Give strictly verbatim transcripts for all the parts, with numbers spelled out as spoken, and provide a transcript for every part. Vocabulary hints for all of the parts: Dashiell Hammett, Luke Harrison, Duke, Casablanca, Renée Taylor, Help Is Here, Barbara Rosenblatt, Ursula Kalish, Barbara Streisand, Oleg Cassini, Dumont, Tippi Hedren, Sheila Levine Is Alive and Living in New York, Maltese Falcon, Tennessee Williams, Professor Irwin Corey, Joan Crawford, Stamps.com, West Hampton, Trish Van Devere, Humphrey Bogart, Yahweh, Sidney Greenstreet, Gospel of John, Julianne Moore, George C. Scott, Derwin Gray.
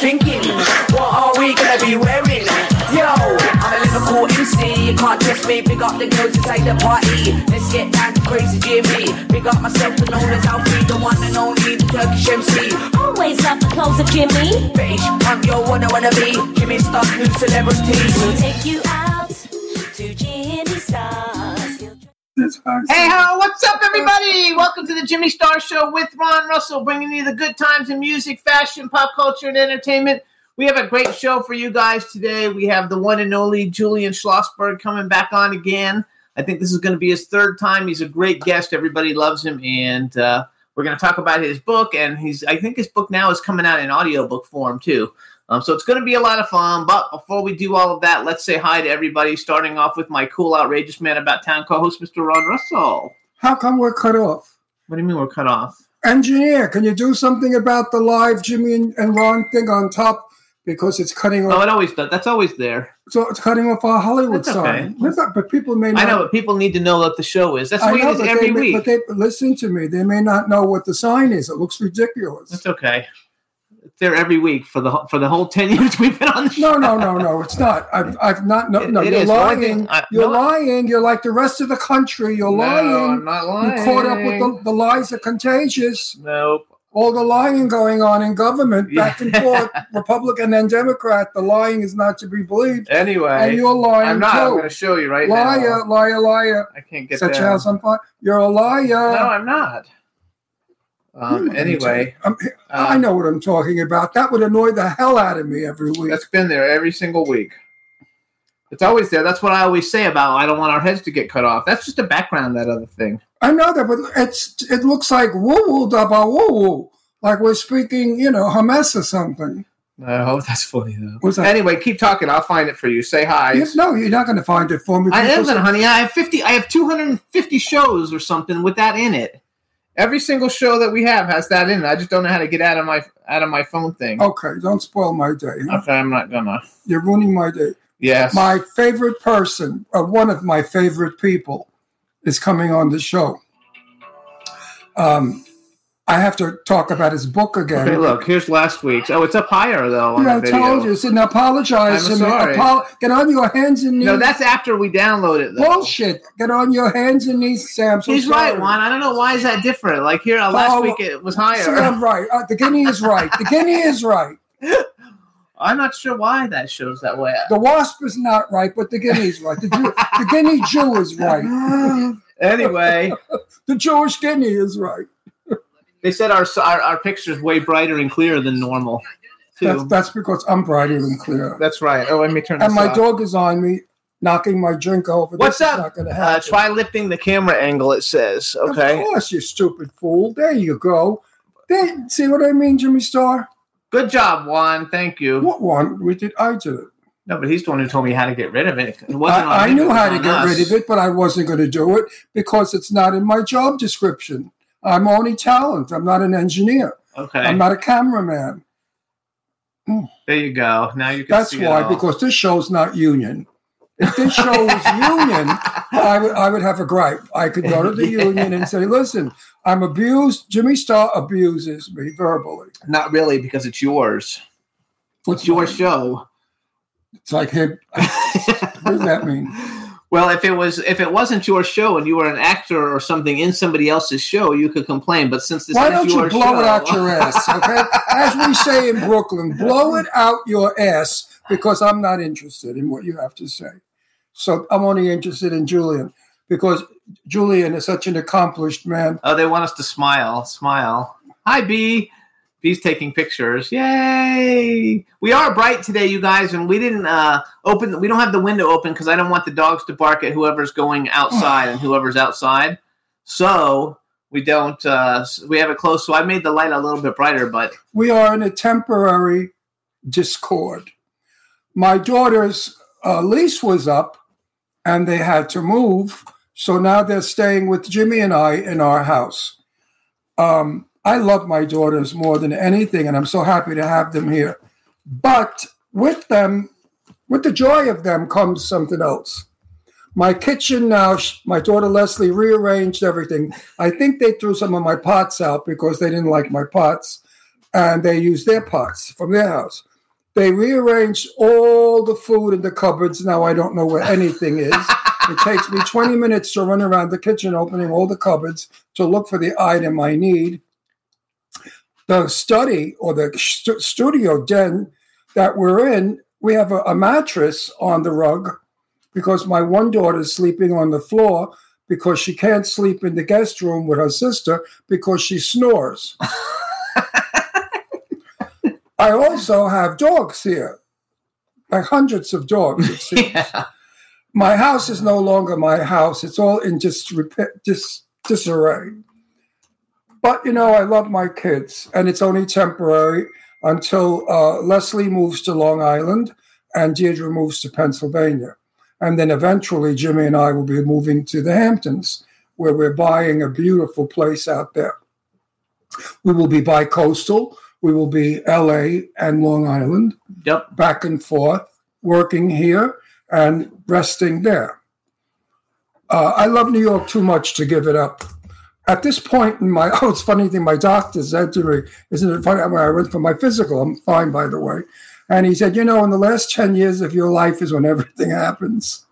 Thinking, what are we gonna be wearing? Yo, I'm a Liverpool M C. You can't test me. Big up the girls inside the party. Let's get down to crazy Jimmy. Big up myself and known as Alfie, the one and only, the Turkish M C. Always love the clothes of Jimmy. Bitch, I'm your one I wanna be. Jimmy Star, new celebrity. We'll take you out to Jimmy Star. Hey ho, what's up everybody? Welcome to the Jimmy Star Show with Ron Russell, bringing you the good times in music, fashion, pop culture, and entertainment. We have a great show for you guys today. We have the one and only Julian Schlossberg coming back on again. I think this is going to be his third time. He's a great guest. Everybody loves him. And uh, we're going to talk about his book. And he's I think his book now is coming out in audiobook form too. Um, so it's going to be a lot of fun, but before we do all of that, let's say hi to everybody, starting off with my cool, outrageous man about town co-host, Mister Ron Russell. How come we're cut off? What do you mean we're cut off? Engineer, can you do something about the live Jimmy and, and Ron thing on top? Because it's cutting off. Oh, it always does. That's always there. So it's cutting off our Hollywood sign. Okay. Not, but people may not. I know, but people need to know what the show is. That's what it is every week. But they, listen to me. They may not know what the sign is. It looks ridiculous. That's okay. There every week for the for the whole ten years we've been on the show. No, no, no, no. It's not. I've I've not. No, it, no. It you're is. lying. I, you're no, lying. You're like the rest of the country. You're no, lying. I'm not lying. You caught up with the, the lies are contagious. Nope. All the lying going on in government, back and forth, Republican and Democrat. The lying is not to be believed. Anyway, and you're lying. I'm not. Too. I'm going to show you right liar, now. Liar, liar, liar. I can't get such down. As I'm. You're a liar. No, I'm not. Um, anyway, um, I know what I'm talking about. That would annoy the hell out of me every week. That's been there every single week. It's always there. That's what I always say about I don't want our heads to get cut off. That's just a background, that other thing. I know that, but it's it looks like woo-woo da ba woo-woo. Like we're speaking, you know, Hamas or something. Oh, that's funny, though. That? Anyway, keep talking. I'll find it for you. Say hi. You, no, you're not going to find it for me. I am going to, honey. I have fifty. I have two hundred fifty shows or something with that in it. Every single show that we have has that in it. I just don't know how to get out of my out of my phone thing. Okay, don't spoil my day. Okay, I'm not gonna. You're ruining my day. Yes. My favorite person, or one of my favorite people, is coming on the show. Um, I have to talk about his book again. Okay, look, here's last week's. Oh, it's up higher, though, on yeah, the video. I told you. So now apologize I'm to sorry. me. Apolo- get on your hands and knees. No, that's after we download it, though. Bullshit. Get on your hands and knees, Sam. So He's sorry. right, Juan. I don't know. Why is that different? Like, here, uh, last oh, week it was higher. Sam, right. Uh, the guinea is right. The guinea is right. I'm not sure why that show's that way. The wasp is not right, but the guinea's right. The, Jew, the guinea Jew is right. Anyway. The Jewish guinea is right. They said our, our our picture's way brighter and clearer than normal. Too. That's, that's because I'm brighter and clearer. That's right. Oh, let me turn this And my off. Dog is on me, knocking my drink over. What's this up? Not uh, try lifting the camera angle, it says. Okay. Of course, you stupid fool. There you go. There, see what I mean, Jimmy Star? Good job, Juan. Thank you. What Juan? We did, I did it. No, but he's the one who told me how to get rid of it. It wasn't I, on I knew how to get us. rid of it, but I wasn't going to do it because it's not in my job description. I'm only talent. I'm not an engineer. Okay. I'm not a cameraman. Mm. There you go. Now you can That's see why, it all. Because this show's not union. If this show was union, I would I would have a gripe. I could go to the yeah. union and say, listen, I'm abused. Jimmy Star abuses me verbally. Not really, because it's yours. What's it's your mine? show. It's like him. What does that mean? Well, if it was, if it wasn't your show and you were an actor or something in somebody else's show, you could complain. But since this why is your show, why don't you blow show, it out your ass? Okay, as we say in Brooklyn, blow it out your ass, because I'm not interested in what you have to say. So I'm only interested in Julian, because Julian is such an accomplished man. Oh, they want us to smile, smile. Hi, B. B's taking pictures. Yay! We are bright today, you guys, and we didn't uh, open. We don't have the window open because I don't want the dogs to bark at whoever's going outside and whoever's outside. So we don't. Uh, we have it closed. So I made the light a little bit brighter, but we are in a temporary discord. My daughter's uh, lease was up, and they had to move. So now they're staying with Jimmy and I in our house. Um. I love my daughters more than anything, and I'm so happy to have them here. But with them, with the joy of them comes something else. My kitchen now, my daughter Leslie rearranged everything. I think they threw some of my pots out because they didn't like my pots, and they used their pots from their house. They rearranged all the food in the cupboards. Now I don't know where anything is. It takes me twenty minutes to run around the kitchen opening all the cupboards to look for the item I need. The study or the st- studio den that we're in, we have a, a mattress on the rug because my one daughter is sleeping on the floor because she can't sleep in the guest room with her sister because she snores. I also have dogs here, like hundreds of dogs, it seems. Yeah. My house is no longer my house. It's all in dis- dis- disarray. But, you know, I love my kids, and it's only temporary until uh, Leslie moves to Long Island and Deirdre moves to Pennsylvania. And then eventually Jimmy and I will be moving to the Hamptons, where we're buying a beautiful place out there. We will be bi-coastal. We will be L A and Long Island, yep, back and forth, working here and resting there. Uh, I love New York too much to give it up. At this point in my, oh, it's funny thing, my doctor said to me, isn't it funny, when I went for my physical, I'm fine, by the way. And he said, you know, in the last ten years of your life is when everything happens.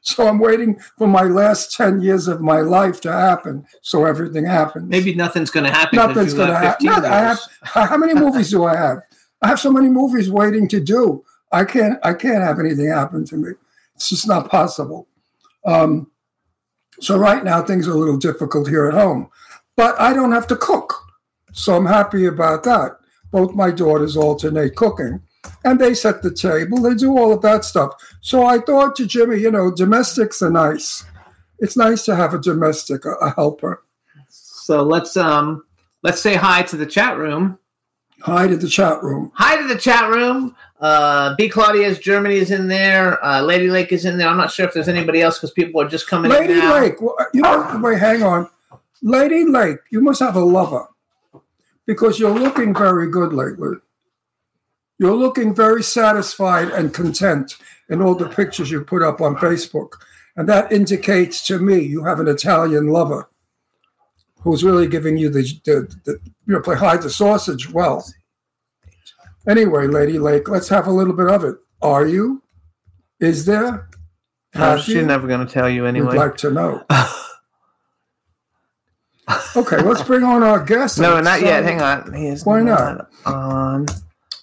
So I'm waiting for my last ten years of my life to happen, so everything happens. Maybe nothing's going to happen. Nothing's going to happen. Not, I have, how many movies do I have? I have so many movies waiting to do. I can't, I can't have anything happen to me. It's just not possible. Um, So right now, things are a little difficult here at home. But I don't have to cook, so I'm happy about that. Both my daughters alternate cooking, and they set the table. They do all of that stuff. So I thought to Jimmy, you know, domestics are nice. It's nice to have a domestic, a, a helper. So let's um, let's say hi to the chat room. Hi to the chat room. Hi to the chat room. Uh, B. Claudia's Germany is in there. Uh, Lady Lake is in there. I'm not sure if there's anybody else because people are just coming Lady in now. Lady Lake. Well, you know, wait, hang on. Lady Lake, you must have a lover because you're looking very good lately. You're looking very satisfied and content in all the pictures you put up on Facebook. And that indicates to me you have an Italian lover who's really giving you the, the, the you know, play hide the sausage well. Anyway, Lady Lake, let's have a little bit of it. Are you? Is there? No, she's you? never going to tell you anyway. We'd like to know. Okay, let's bring on our guest. No, not so, yet. Hang on. He is why not? not on.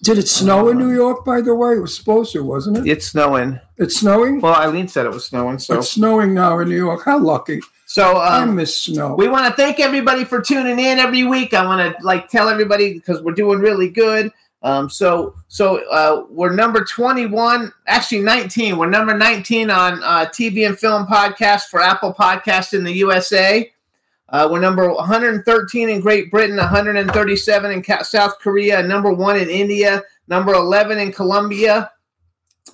Did it snow um, in New York, by the way? It was supposed to, wasn't it? It's snowing. It's snowing? Well, Eileen said it was snowing. So it's snowing now in New York. How lucky. So um, I miss snow. We want to thank everybody for tuning in every week. I want to like tell everybody because we're doing really good. Um, so so uh, we're number twenty-one, actually nineteen. We're number nineteen on uh, T V and Film Podcast for Apple Podcasts in the U S A. Uh, we're number one hundred thirteen in Great Britain, one hundred thirty-seven in Ka- South Korea, number one in India, number eleven in Colombia,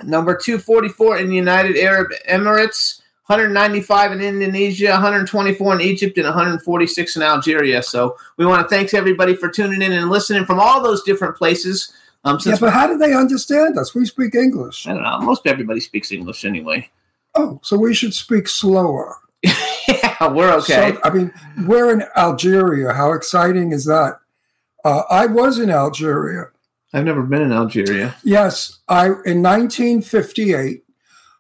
number two forty-four in the United Arab Emirates, one hundred ninety-five in Indonesia, one hundred twenty-four in Egypt, and one hundred forty-six in Algeria. So we want to thank everybody for tuning in and listening from all those different places. Um, since yeah, but how do they understand us? We speak English. I don't know. Most everybody speaks English anyway. Oh, so we should speak slower. Yeah, we're okay. So, I mean, we're in Algeria. How exciting is that? Uh, I was in Algeria. I've never been in Algeria. Yes, I in nineteen fifty-eight.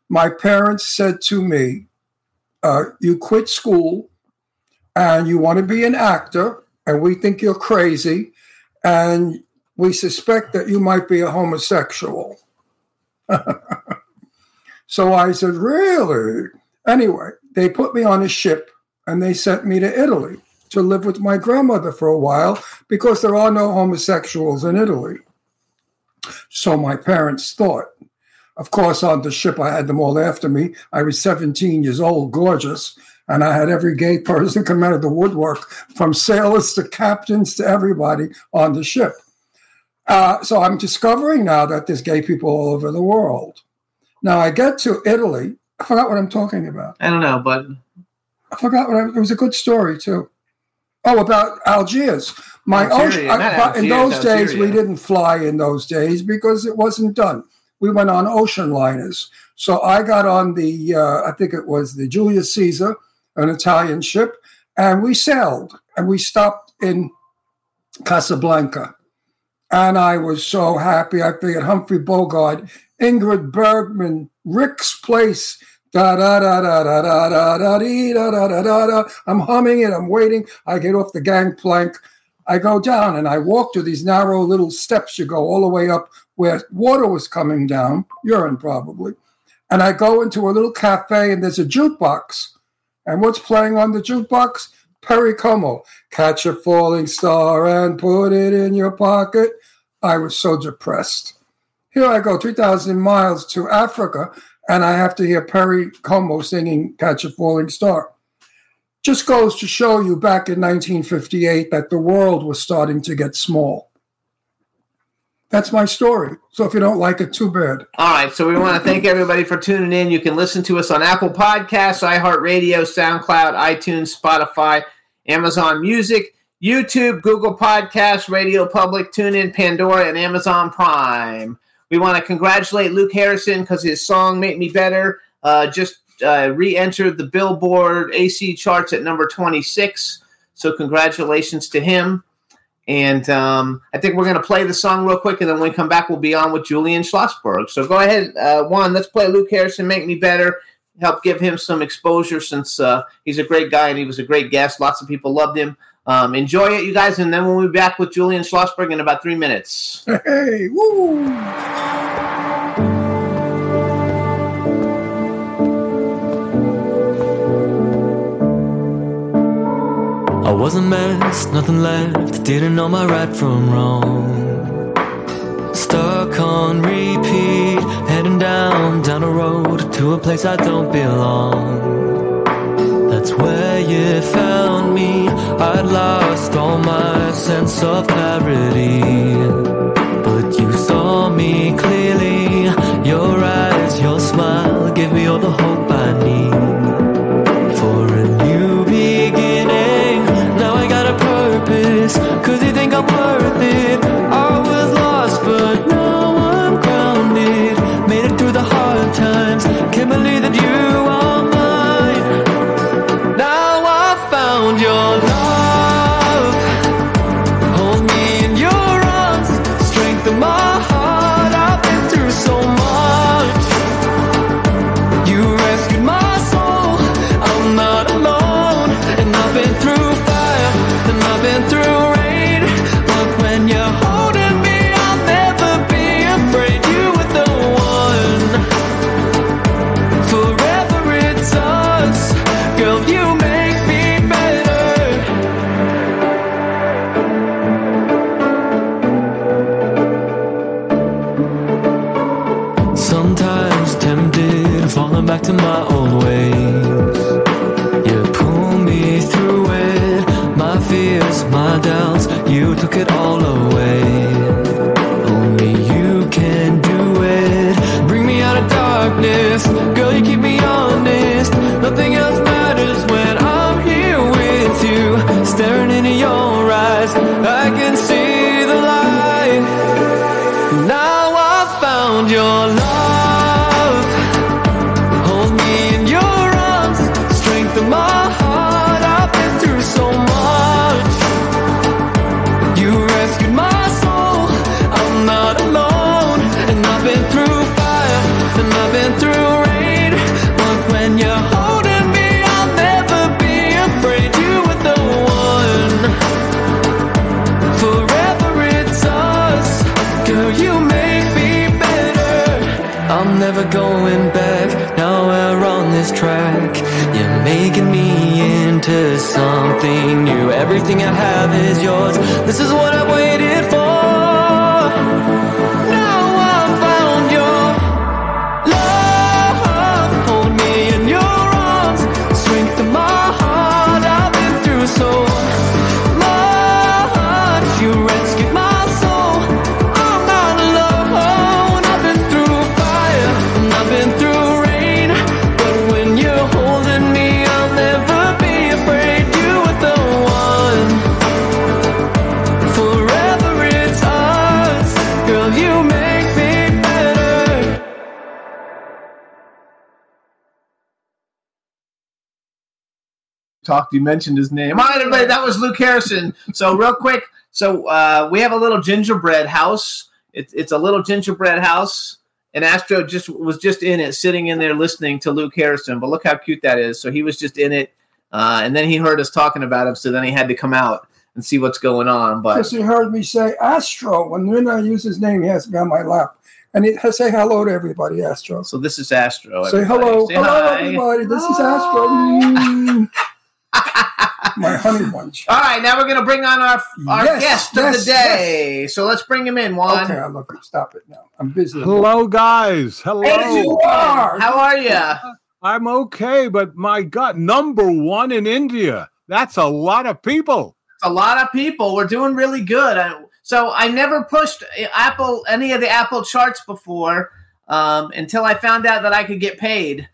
my parents said to me, uh, you quit school and you want to be an actor and we think you're crazy and we suspect that you might be a homosexual. So I said, really? Anyway, they put me on a ship and they sent me to Italy to live with my grandmother for a while because there are no homosexuals in Italy. So my parents thought. Of course, on the ship, I had them all after me. I was seventeen years old, gorgeous, and I had every gay person come out of the woodwork, from sailors to captains to everybody on the ship. Uh, so I'm discovering now that there's gay people all over the world. Now, I get to Italy. I forgot what I'm talking about. I don't know, but... I forgot what I... It was a good story, too. Oh, about Algiers. My Algeria, ocean, I, Algiers, in those Algeria. days, we didn't fly in those days because it wasn't done. We went on ocean liners. So I got on the, uh, I think it was the Julius Caesar, an Italian ship, and we sailed. And we stopped in Casablanca. And I was so happy. I figured Humphrey Bogart, Ingrid Bergman, Rick's Place, da da da da da da da da da da da da da. I'm humming it. I'm waiting. I get off the gangplank. I go down and I walk to these narrow little steps. You go all the way up where water was coming down, urine probably. And I go into a little cafe and there's a jukebox. And what's playing on the jukebox? Perry Como. Catch a falling star and put it in your pocket. I was so depressed. Here I go, three thousand miles to Africa, and I have to hear Perry Como singing Catch a Falling Star. Just goes to show you back in nineteen fifty-eight that the world was starting to get small. That's my story. So if you don't like it, too bad. All right. So we want to thank everybody for tuning in. You can listen to us on Apple Podcasts, iHeartRadio, SoundCloud, iTunes, Spotify, Amazon Music, YouTube, Google Podcasts, Radio Public, TuneIn, Pandora, and Amazon Prime. We want to congratulate Luke Harrison because his song Make Me Better uh, just Uh, re-entered the Billboard A C charts at number twenty-six. So congratulations to him. And um, I think we're going to play the song real quick, and then when we come back, we'll be on with Julian Schlossberg. So go ahead, uh, Juan, let's play Luke Harrison, Make Me Better, help give him some exposure since uh, he's a great guy and he was a great guest. Lots of people loved him. Um, enjoy it, you guys, and then we'll be back with Julian Schlossberg in about three minutes. Hey, woo! I wasn't messed, nothing left, didn't know my right from wrong. Stuck on repeat, heading down, down a road to a place I don't belong. That's where you found me, I'd lost all my sense of clarity. But you saw me clearly, your eyes, your smile, gave me all the hope I need for a new beginning. Cause you think I'm worth it. I was lost but now I'm grounded. Made it through the hard times. Can't believe that you are mine. Now I found your love. Hold me in your arms. Strength of my heart. I've been through so much. You rescued my soul. I'm not alone. And I've been through fire and I've been through back to my old ways. You pulled me through it. My fears, my doubts, you took it all away. Only you can do it. Bring me out of darkness. Girl, you keep me honest. Nothing else matters when I'm here with you. Staring into your eyes, I can see the light. Now I found your love. Been through fire and I've been through rain. This is what I waited for. Now I found your love. Hold me in your arms, strength in my heart. I've been through so much. You rescued my soul. I'm not alone. I've been through fire and I've been through rain, but when you're holding me, I'll never be afraid. You were the one. Forever it's us. Girl, you make me better. Talked, you mentioned his name. All right, everybody, that was Luke Harrison. So real quick, so uh, we have a little gingerbread house. It's it's a little gingerbread house, and Astro just was just in it, sitting in there listening to Luke Harrison. But look how cute that is. So he was just in it, uh, and then he heard us talking about him, so then he had to come out and see what's going on. But Because he heard me say Astro. When when I use his name, he has me on my lap. And he say hello to everybody, Astro. so this is Astro. Say everybody. hello. Say hello, hi. everybody. This is Astro. Mm. My honey bunch. All right, now we're going to bring on our our Yes, guest yes, of the day. So let's bring him in, Juan. Okay, I'm looking. Stop it now. I'm busy. Hello, guys. Hello. Hey, you are. How are you? I'm okay, but my God, number one in India. That's a lot of people. A lot of people. We're doing really good. I, so I never pushed Apple any of the Apple charts before um, until I found out that I could get paid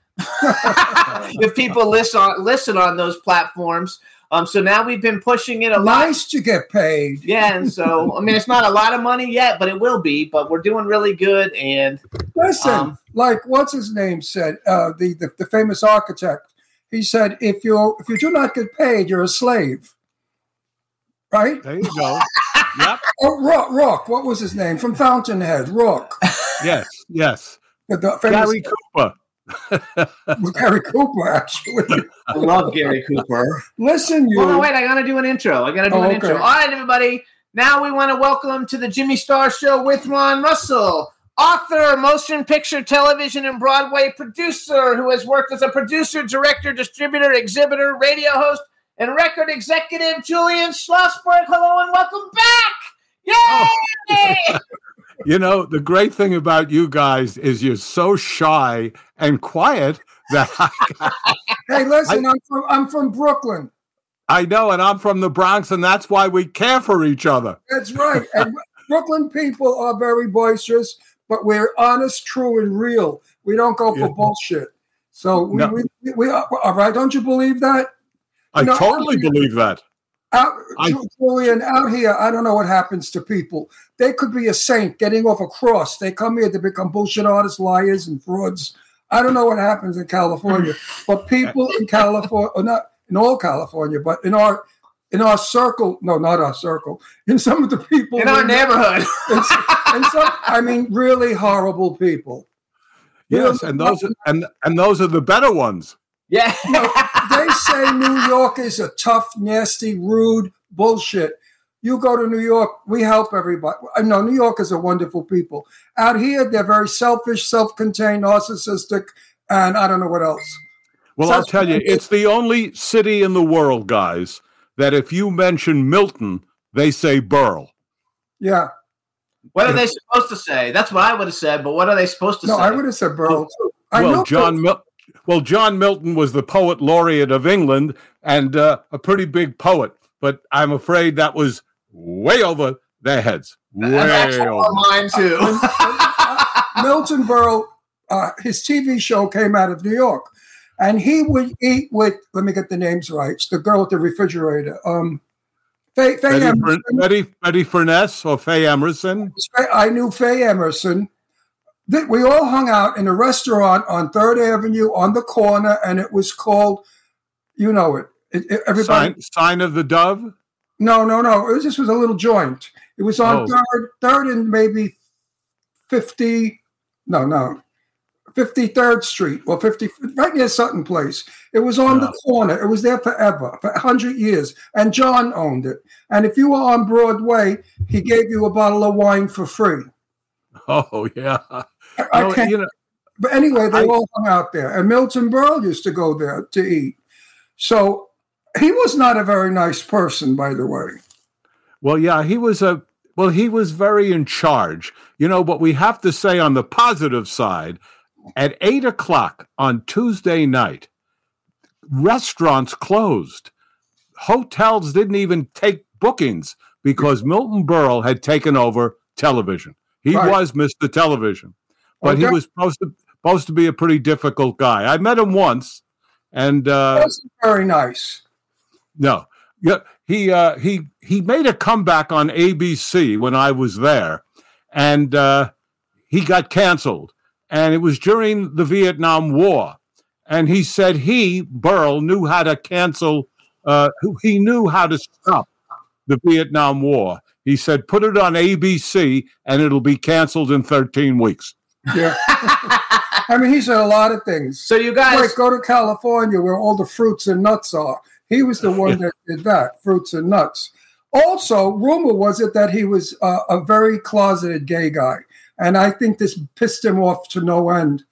if people listen on, listen on those platforms. Um, so now we've been pushing it a lot. Nice to get paid. Yeah, and so, I mean, it's not a lot of money yet, but it will be. But we're doing really good. And listen, um, like what's his name said, uh, the, the the famous architect. He said, if you if you do not get paid, you're a slave. Right? There you go. Yep. Oh, Rock, Rock, what was his name? From Fountainhead, Rock. Yes, yes. The, the Gary Cooper. Gary Cooper, actually. I love Gary Cooper. Listen, you. Oh, no, wait, I got to do an intro. I got to do oh, an okay. intro. All right, everybody. Now we want to welcome to the Jimmy Star Show with Ron Russell, author, motion picture, television, and Broadway producer who has worked as a producer, director, distributor, exhibitor, radio host, and record executive Julian Schlossberg. Hello and welcome back! Yay! Oh. You know, the great thing about you guys is you're so shy and quiet that I, Hey, listen, I, I'm, from, I'm from Brooklyn. I know, and I'm from the Bronx, and that's why we care for each other. That's right. And Brooklyn people are very boisterous, but we're honest, true, and real. We don't go for yeah. bullshit. So we, no. we, we, we are, all right, don't you believe that? I you know, totally out here, believe that. Out, I, Julian, out here, I don't know what happens to people. They could be a saint getting off a cross. They come here to become bullshit artists, liars, and frauds. I don't know what happens in California, but people in California, or not in all California, but in our in our circle, no, not our circle, in some of the people in our in, neighborhood, and some, I mean, really horrible people. Yes, really, and those are, and and those are the better ones. Yeah. You know, they say New York is a tough, nasty, rude bullshit. You go to New York, we help everybody. No, New Yorkers are wonderful people. Out here, they're very selfish, self-contained, narcissistic, and I don't know what else. Well, so I'll tell you, it's the only city in the world, guys, that if you mention Milton, they say Berle. Yeah. What are they supposed to say? That's what I would have said, but what are they supposed to no, say? No, I would have said Berle. Well, I know John Milton. Well, John Milton was the poet laureate of England and uh, a pretty big poet, but I'm afraid that was way over their heads. Way over mine too. Milton Berle, uh, his T V show came out of New York, and he would eat with. Let me get the names right. The girl at the refrigerator. Um, Faye, Faye Betty Emerson. Betty, Betty Furness or Faye Emerson. I knew Faye Emerson. We all hung out in a restaurant on Third Avenue on the corner, and it was called, you know it. it, it everybody sign, sign of the Dove? No, no, no. It was, this was a little joint. It was on oh. third, third and maybe fifty. No, no, fifty-third Street or fifty, right near Sutton Place. It was on yeah. the corner. It was there forever, for one hundred years, and John owned it. And if you were on Broadway, he gave you a bottle of wine for free. Oh yeah. I no, you know, but anyway, they I, all hung out there, and Milton Berle used to go there to eat. So he was not a very nice person, by the way. Well, yeah, he was a well, he was very in charge. You know, but we have to say on the positive side, at eight o'clock on Tuesday night, restaurants closed. Hotels didn't even take bookings because Milton Berle had taken over television. He right. was Mister Television, but okay. he was supposed to, supposed to be a pretty difficult guy. I met him once, and uh, that wasn't very nice. No, yeah, he uh, he he made a comeback on A B C when I was there, and uh, he got canceled. And it was during the Vietnam War, and he said he Berle knew how to cancel. Uh, he knew how to stop the Vietnam War. He said, put it on A B C, and it'll be canceled in thirteen weeks. Yeah. I mean, he said a lot of things. So you guys... Like, go to California where all the fruits and nuts are. He was the one yeah. that did that, fruits and nuts. Also, rumor was it that he was uh, a very closeted gay guy. And I think this pissed him off to no end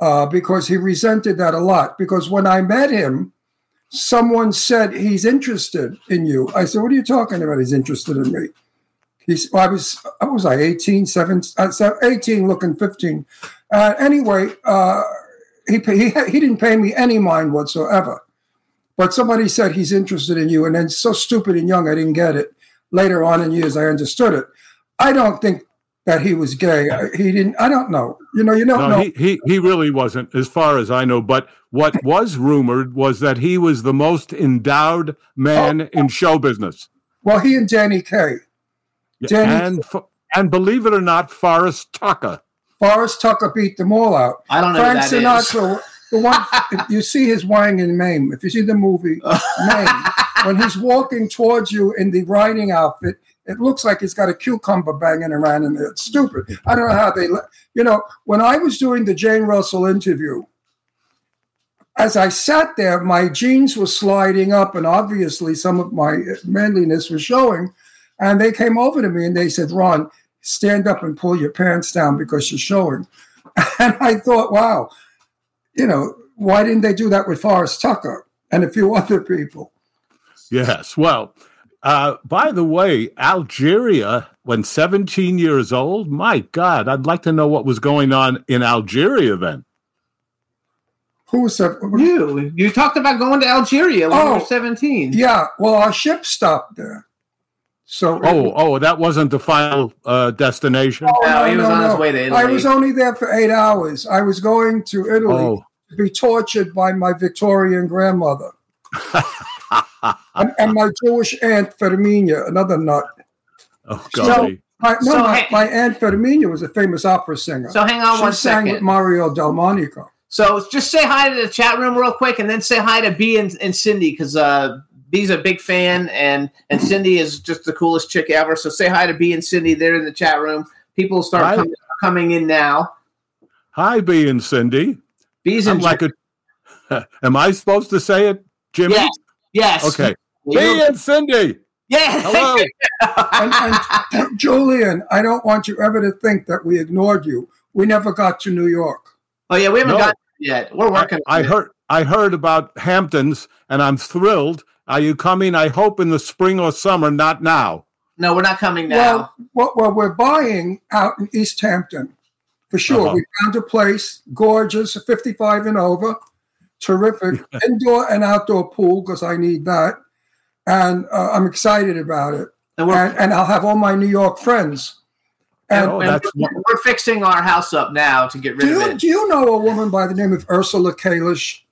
uh, because he resented that a lot. Because when I met him, someone said, he's interested in you. I said, what are you talking about? He's interested in me. He's, I was, what was I, eighteen, seventeen, eighteen, looking fifteen. Uh, anyway, uh, he, he he didn't pay me any mind whatsoever. But somebody said he's interested in you, and then so stupid and young, I didn't get it. Later on in years, I understood it. I don't think that he was gay. He didn't, I don't know. You know, you don't no, know. He, he, he really wasn't, as far as I know. But what was rumored was that he was the most endowed man oh. in show business. Well, he and Danny Kaye. Jenny, and and believe it or not, Forrest Tucker. Forrest Tucker beat them all out. I don't know Frank who that Sinatra, is. The one if you see his wang in Mame. If you see the movie Mame, when he's walking towards you in the riding outfit, it looks like he's got a cucumber banging around in there. It's stupid. I don't know how they. You know, when I was doing the Jane Russell interview, as I sat there, my jeans were sliding up, and obviously some of my manliness was showing. And they came over to me and they said, Ron, stand up and pull your pants down because you're showing. And I thought, wow, you know, why didn't they do that with Forrest Tucker and a few other people? Yes. Well, uh, by the way, Algeria, when seventeen years old, my God, I'd like to know what was going on in Algeria then. Who was that? You. You talked about going to Algeria when oh, you were seventeen. Yeah. Well, our ship stopped there. So oh, it, oh, that wasn't the final uh, destination? Oh, no, no, he was no, on no. his way to Italy. I was only there for eight hours. I was going to Italy oh. to be tortured by my Victorian grandmother. and, and my Jewish aunt, Ferminia, another nut. Oh, golly. So, my, no, so, my, hey, my aunt Ferminia was a famous opera singer. So hang on she one second. She sang with Mario Delmonico. So just say hi to the chat room real quick, and then say hi to Bea and, and Cindy, because... Uh, B's a big fan, and, and Cindy is just the coolest chick ever. So say hi to B and Cindy. They're in the chat room. People start com- coming in now. Hi, B and Cindy. B's and like a. Am I supposed to say it, Jimmy? Yes. yes. Okay. B and Cindy. Yeah. Hello. and, and, Julian, I don't want you ever to think that we ignored you. We never got to New York. Oh yeah, we haven't no. gotten yet. We're working. I, I heard. I heard about Hamptons, and I'm thrilled. Are you coming, I hope, in the spring or summer? Not now. No, we're not coming now. Well, well we're buying out in East Hampton, for sure. Uh-huh. We found a place, gorgeous, fifty-five and over, terrific, indoor and outdoor pool, because I need that. And uh, I'm excited about it. And, and, and I'll have all my New York friends. And, oh, and we're, we're fixing our house up now to get rid of you, it. Do you know a woman by the name of Ursula Kalish?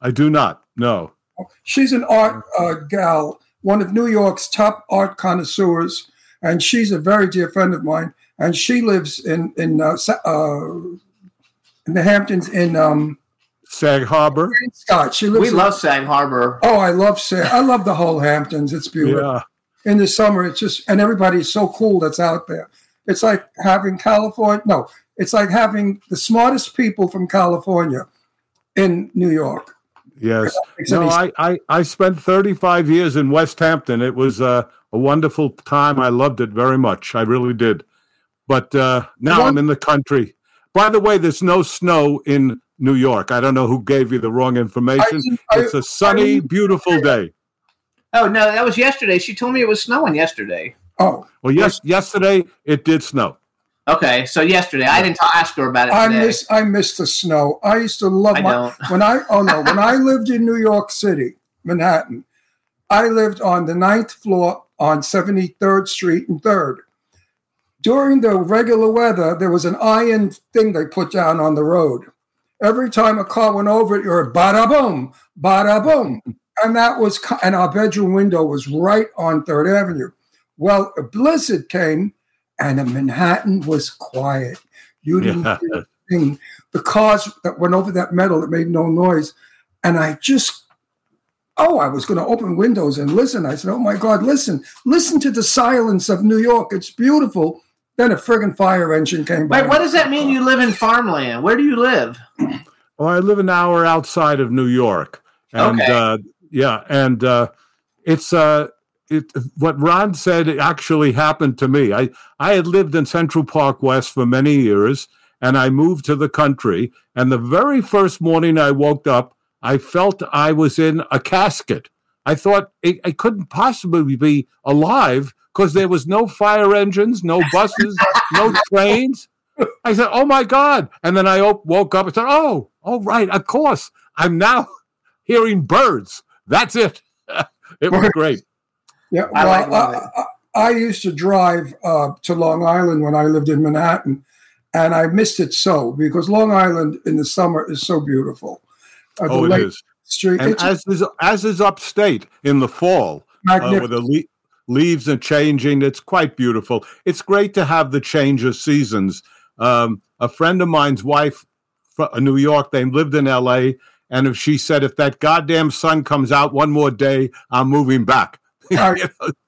I do not, no. She's an art uh, gal, one of New York's top art connoisseurs, and she's a very dear friend of mine. And she lives in in uh, uh, in the Hamptons in um, Sag Harbor. Scott. She lives. We in, love Sag Harbor. Oh, I love Sag. I love the whole Hamptons. It's beautiful. Yeah. In the summer, it's just and everybody's so cool that's out there. It's like having California. No, it's like having the smartest people from California in New York. Yes. No, I, I, I spent thirty-five years in West Hampton. It was uh, a wonderful time. I loved it very much. I really did. But uh, now what? I'm in the country. By the way, there's no snow in New York. I don't know who gave you the wrong information. I, I, it's a sunny, I, I, beautiful day. Oh, no, that was yesterday. She told me it was snowing yesterday. Oh. Well, yes. Yesterday it did snow. Okay, so yesterday yeah. I didn't ask her about it. I today. miss I miss the snow. I used to love I my don't. when I oh no when I lived in New York City, Manhattan. I lived on the ninth floor on seventy-third Street and third. During the regular weather, there was an iron thing they put down on the road. Every time a car went over it, you heard ba-da-boom, ba-da-boom. And that was, and our bedroom window was right on third avenue. Well, a blizzard came, and Manhattan was quiet. You didn't yeah. hear a thing. The cars that went over that metal, it made no noise. And I just, oh, I was going to open windows and listen. I said, oh, my God, listen. Listen to the silence of New York. It's beautiful. Then a friggin' fire engine came by. Wait, what does that mean you live in farmland? Where do you live? Well, I live an hour outside of New York. And, okay. Uh, yeah, and uh, it's uh, it. What Ron said actually happened to me. I, I had lived in Central Park West for many years, and I moved to the country. And the very first morning I woke up, I felt I was in a casket. I thought it, I couldn't possibly be alive because there was no fire engines, no buses, no trains. I said, oh, my God. And then I woke up and said, oh, all right, of course. I'm now hearing birds. That's it. It was great. Yeah, well, I, like I, I, I used to drive uh, to Long Island when I lived in Manhattan, and I missed it so because Long Island in the summer is so beautiful. Uh, oh, it is. Street. And it's, as is as is upstate in the fall, uh, with the le- leaves are changing. It's quite beautiful. It's great to have the change of seasons. Um, a friend of mine's wife from New York, they lived in L A, and if she said, if that goddamn sun comes out one more day, I'm moving back. I,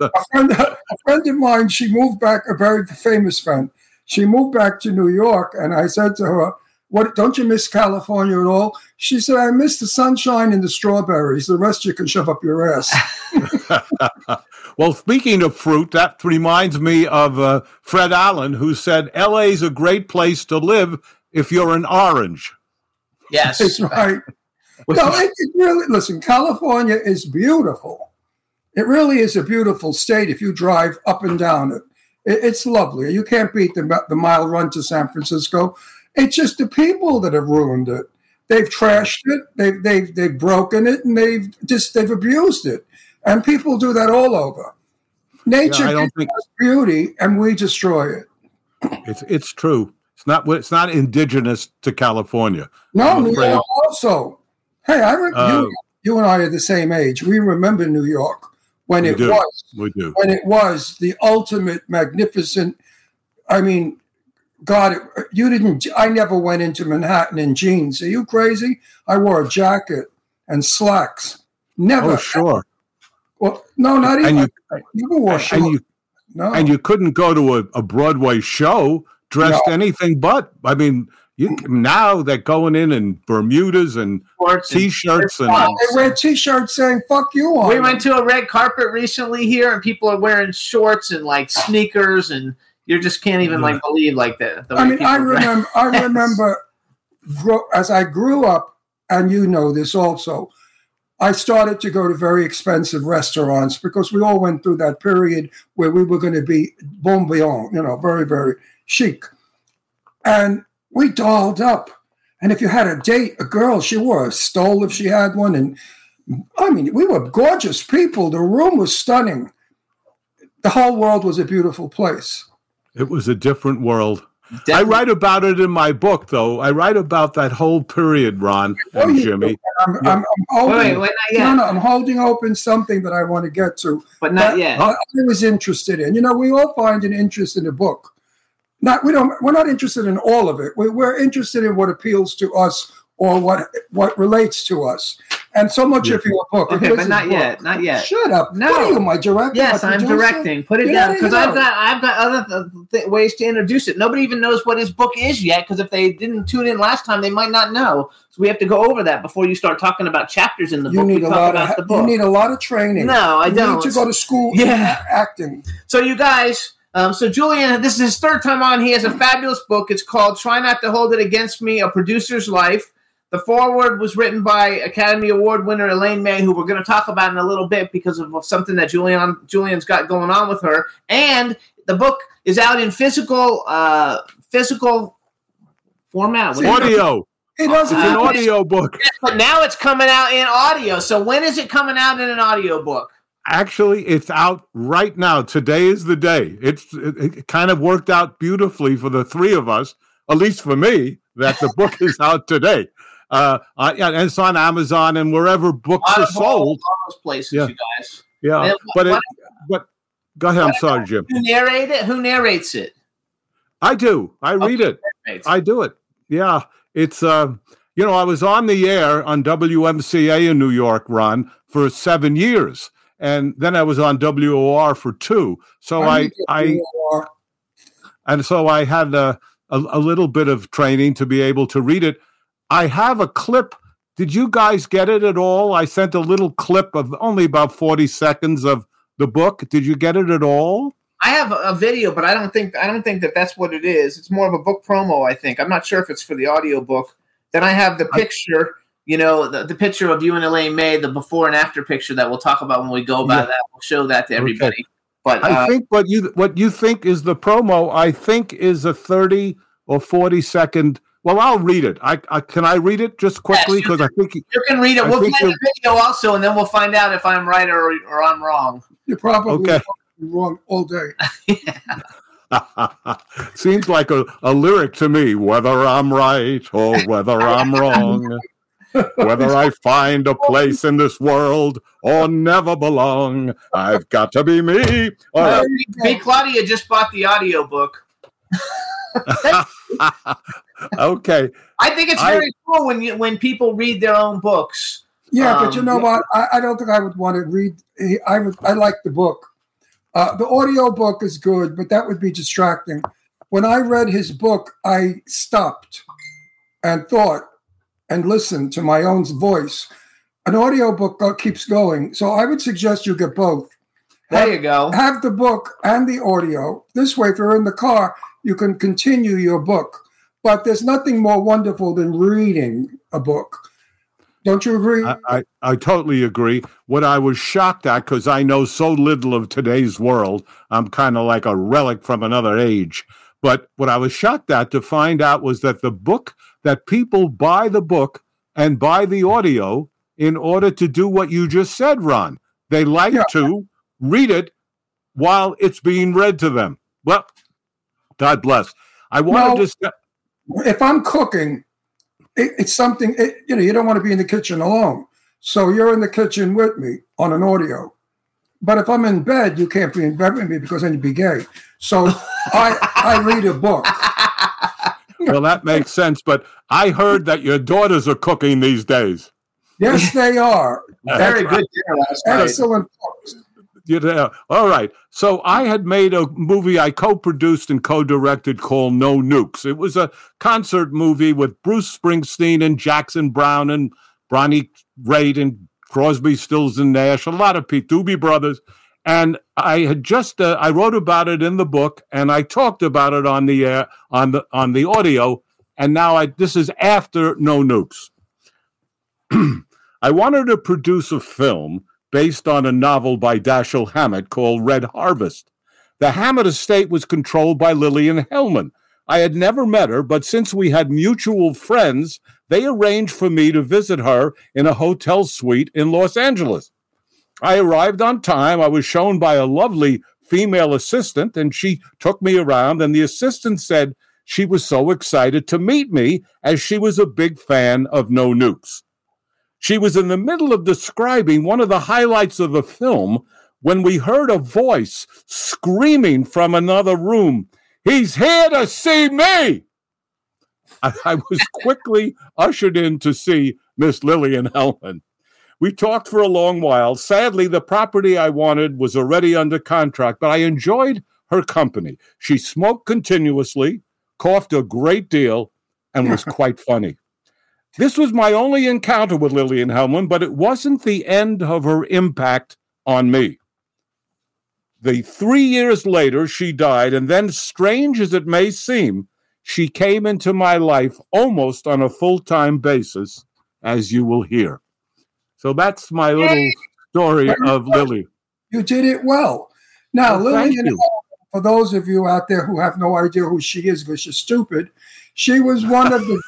a, friend, a friend of mine, she moved back, a very famous friend. She moved back to New York, and I said to her, what, don't you miss California at all? She said, I miss the sunshine and the strawberries. The rest you can shove up your ass. Well, speaking of fruit, that reminds me of uh, Fred Allen, who said, L A's a great place to live if you're an orange. Yes. That's right. No, it, it really, listen, California is beautiful. It really is a beautiful state if you drive up and down it. it it's lovely. You can't beat the, the mile run to San Francisco. It's just the people that have ruined it. They've trashed it. They've they've they've broken it, and they've just they've abused it. And people do that all over. Nature yeah, gives think... us beauty, and we destroy it. It's it's true. It's not it's not indigenous to California. No, New York also. Hey, I re- uh, you, you and I are the same age. We remember New York when it do. was we do when it was the ultimate magnificent. I mean. God, you didn't. I never went into Manhattan in jeans. Are you crazy? I wore a jacket and slacks. Never. Oh, sure. Well, no, not and even. You, I never wore shorts. And you, no. and you couldn't go to a, a Broadway show dressed no. anything but. I mean, you now they're going in in Bermudas and Sports t-shirts. And, and they wear t-shirts saying, fuck you on. We went to a red carpet recently here, and people are wearing shorts and, like, sneakers and... You just can't even like believe like that. I mean, I remember, I remember as I grew up, and you know this also, I started to go to very expensive restaurants because we all went through that period where we were going to be bon bouillon, you know, very, very chic. And we dolled up. And if you had a date, a girl, she wore a stole if she had one. And I mean, we were gorgeous people. The room was stunning. The whole world was a beautiful place. It was a different world. Definitely. I write about it in my book, though. I write about that whole period, Ron and Jimmy. I'm, yeah. I'm, I'm holding, wait, wait, not yet. No, no, I'm holding open something that I want to get to. But not that, yet. I, I was interested in. You know, we all find an interest in a book. Not we don't. We're not interested in all of it. We, we're interested in what appeals to us or what what relates to us. And so much yeah. of your book. Okay, but not book. yet. Not yet. Shut up. No. What are you, my director? Yes, I'm directing. Put it Get down. Because I've got I've got other th- th- ways to introduce it. Nobody even knows what his book is yet, because if they didn't tune in last time, they might not know. So we have to go over that before you start talking about chapters in the you book. Need a lot about of, the book. You need a lot of training. No, I you don't. You need to go to school yeah. acting. So you guys... Um, so, Julian, this is his third time on. He has a fabulous book. It's called Try Not to Hold It Against Me, A Producer's Life. The foreword was written by Academy Award winner Elaine May, who we're going to talk about in a little bit because of something that Julian, Julian's got going on with her. And the book is out in physical uh, physical format. What audio. It was uh, an audio book. Yes, but now it's coming out in audio. So when is it coming out in an audio book? Actually, it's out right now. Today is the day. It's it, it kind of worked out beautifully for the three of us, at least for me, that the book is out today. Uh, uh, and it's on Amazon and wherever books are sold. All those places, yeah. You guys. Yeah, then, but what, it, what, go ahead. What, I'm sorry, Jim. Who narrate it? Who narrates it? I do. I okay, read it. it. I do it. Yeah, it's uh, you know, I was on the air on W M C A in New York, Ron, for seven years, and then I was on W O R for two. So I, I, I and so I had a, a a little bit of training to be able to read it. I have a clip. Did you guys get it at all? I sent a little clip of only about forty seconds of the book. Did you get it at all? I have a video, but I don't think I don't think that that's what it is. It's more of a book promo, I think. I'm not sure if it's for the audiobook. Then I have the picture, you know, the, the picture of you and Elaine May, the before and after picture that we'll talk about when we go about yeah. that. We'll show that to everybody. Okay. But I uh, think what you what you think is the promo, I think is a thirty or forty second. Well, I'll read it. I, I can I read it just quickly because yes, I think you can read it. I we'll play the video also, and then we'll find out if I'm right or or I'm wrong. You're probably okay. wrong all day. Seems like a, a lyric to me. Whether I'm right or whether I'm wrong, whether I find a place in this world or never belong, I've got to be me. Right. Hey, Claudia just bought the audiobook. Okay. I think it's very I, cool when you, when people read their own books. Yeah, um, but you know yeah. what? I, I don't think I would want to read. I would. I like the book. Uh, the audio book is good, but that would be distracting. When I read his book, I stopped and thought and listened to my own voice. An audio book keeps going, so I would suggest you get both. There have, you go. Have the book and the audio. This way, if you're in the car, you can continue your book. But there's nothing more wonderful than reading a book. Don't you agree? I, I, I totally agree. What I was shocked at, because I know so little of today's world, I'm kind of like a relic from another age. But what I was shocked at to find out was that the book, that people buy the book and buy the audio in order to do what you just said, Ron. They like yeah. to read it while it's being read to them. Well, God bless. I want to discuss. If I'm cooking, it, it's something, it, you know, you don't want to be in the kitchen alone. So you're in the kitchen with me on an audio. But if I'm in bed, you can't be in bed with me because then you'd be gay. So I, I read a book. Well, that makes sense. But I heard that your daughters are cooking these days. Yes, they are. Very good. Excellent books. You know, all right. So I had made a movie I co-produced and co-directed called No Nukes. It was a concert movie with Bruce Springsteen and Jackson Browne and Bonnie Raitt and Crosby, Stills and Nash, a lot of people, Doobie Brothers. And I had just uh, I wrote about it in the book and I talked about it on the air, on the on the audio. And now I this is after No Nukes. I wanted to produce a film based on a novel by Dashiell Hammett called Red Harvest. The Hammett estate was controlled by Lillian Hellman. I had never met her, but since we had mutual friends, they arranged for me to visit her in a hotel suite in Los Angeles. I arrived on time. I was shown by a lovely female assistant, and she took me around, and the assistant said she was so excited to meet me as she was a big fan of No Nukes. She was in the middle of describing one of the highlights of the film when we heard a voice screaming from another room, "He's here to see me!" I, I was quickly ushered in to see Miss Lillian Hellman. We talked for a long while. Sadly, the property I wanted was already under contract, but I enjoyed her company. She smoked continuously, coughed a great deal, and was quite funny. This was my only encounter with Lillian Hellman, but it wasn't the end of her impact on me. The three years later, she died, and then, strange as it may seem, She came into my life almost on a full-time basis, as you will hear. So that's my little story of Lily. You did it well. Now, well, Lillian, for those of you out there who have no idea who she is because she's stupid, she was one of the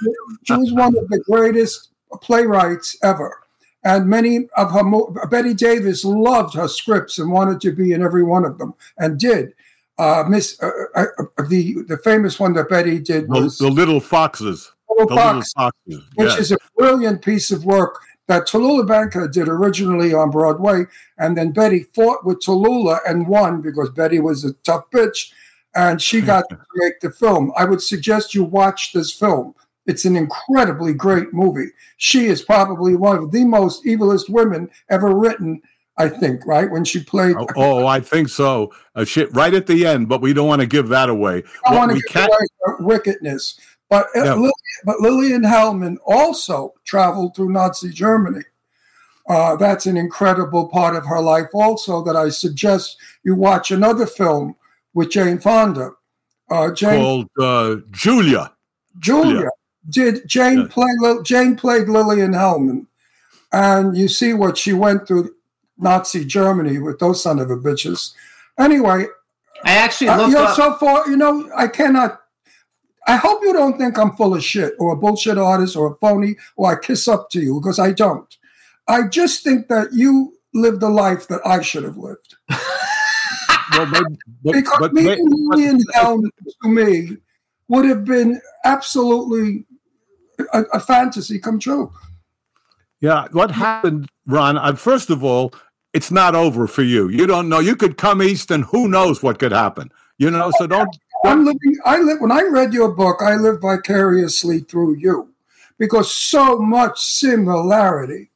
she was one of the greatest playwrights ever. And many of her, Bette Davis loved her scripts and wanted to be in every one of them, and did. Uh, Miss uh, uh, uh, the the famous one that Bette did was the, the Little Foxes, Little the Fox, Little Foxes, which yeah. is a brilliant piece of work that Tallulah Banker did originally on Broadway, and then Bette fought with Tallulah and won because Bette was a tough bitch, and she got to make the film. I would suggest you watch this film. It's an incredibly great movie. She is probably one of the most evilest women ever written, I think, right? When she played... Oh, oh I think so. Uh, shit, right at the end, but we don't want to give that away. I want to give can't... away her wickedness. But, yeah. Lillian, but Lillian Hellman also traveled through Nazi Germany. Uh, that's an incredible part of her life also that I suggest you watch another film with Jane Fonda. Uh, Jane, Called uh, Julia. Julia. Julia. Did Jane yeah. play? Jane played Lillian Hellman, and you see what she went through Nazi Germany with those son of a bitches. Anyway, I actually uh, looked you know, up. So far, you know, I cannot. I hope you don't think I'm full of shit or a bullshit artist or a phony or I kiss up to you because I don't. I just think that you lived the life that I should have lived. well, but, but, because but, me but, and Lillian Hellman to me would have been absolutely. A, a fantasy come true. Yeah. What happened, Ron? I, first of all, it's not over for you. You don't know. You could come east, and who knows what could happen. You know. So don't. don't. I'm living. I live. When I read your book, I lived vicariously through you, because so much similarity.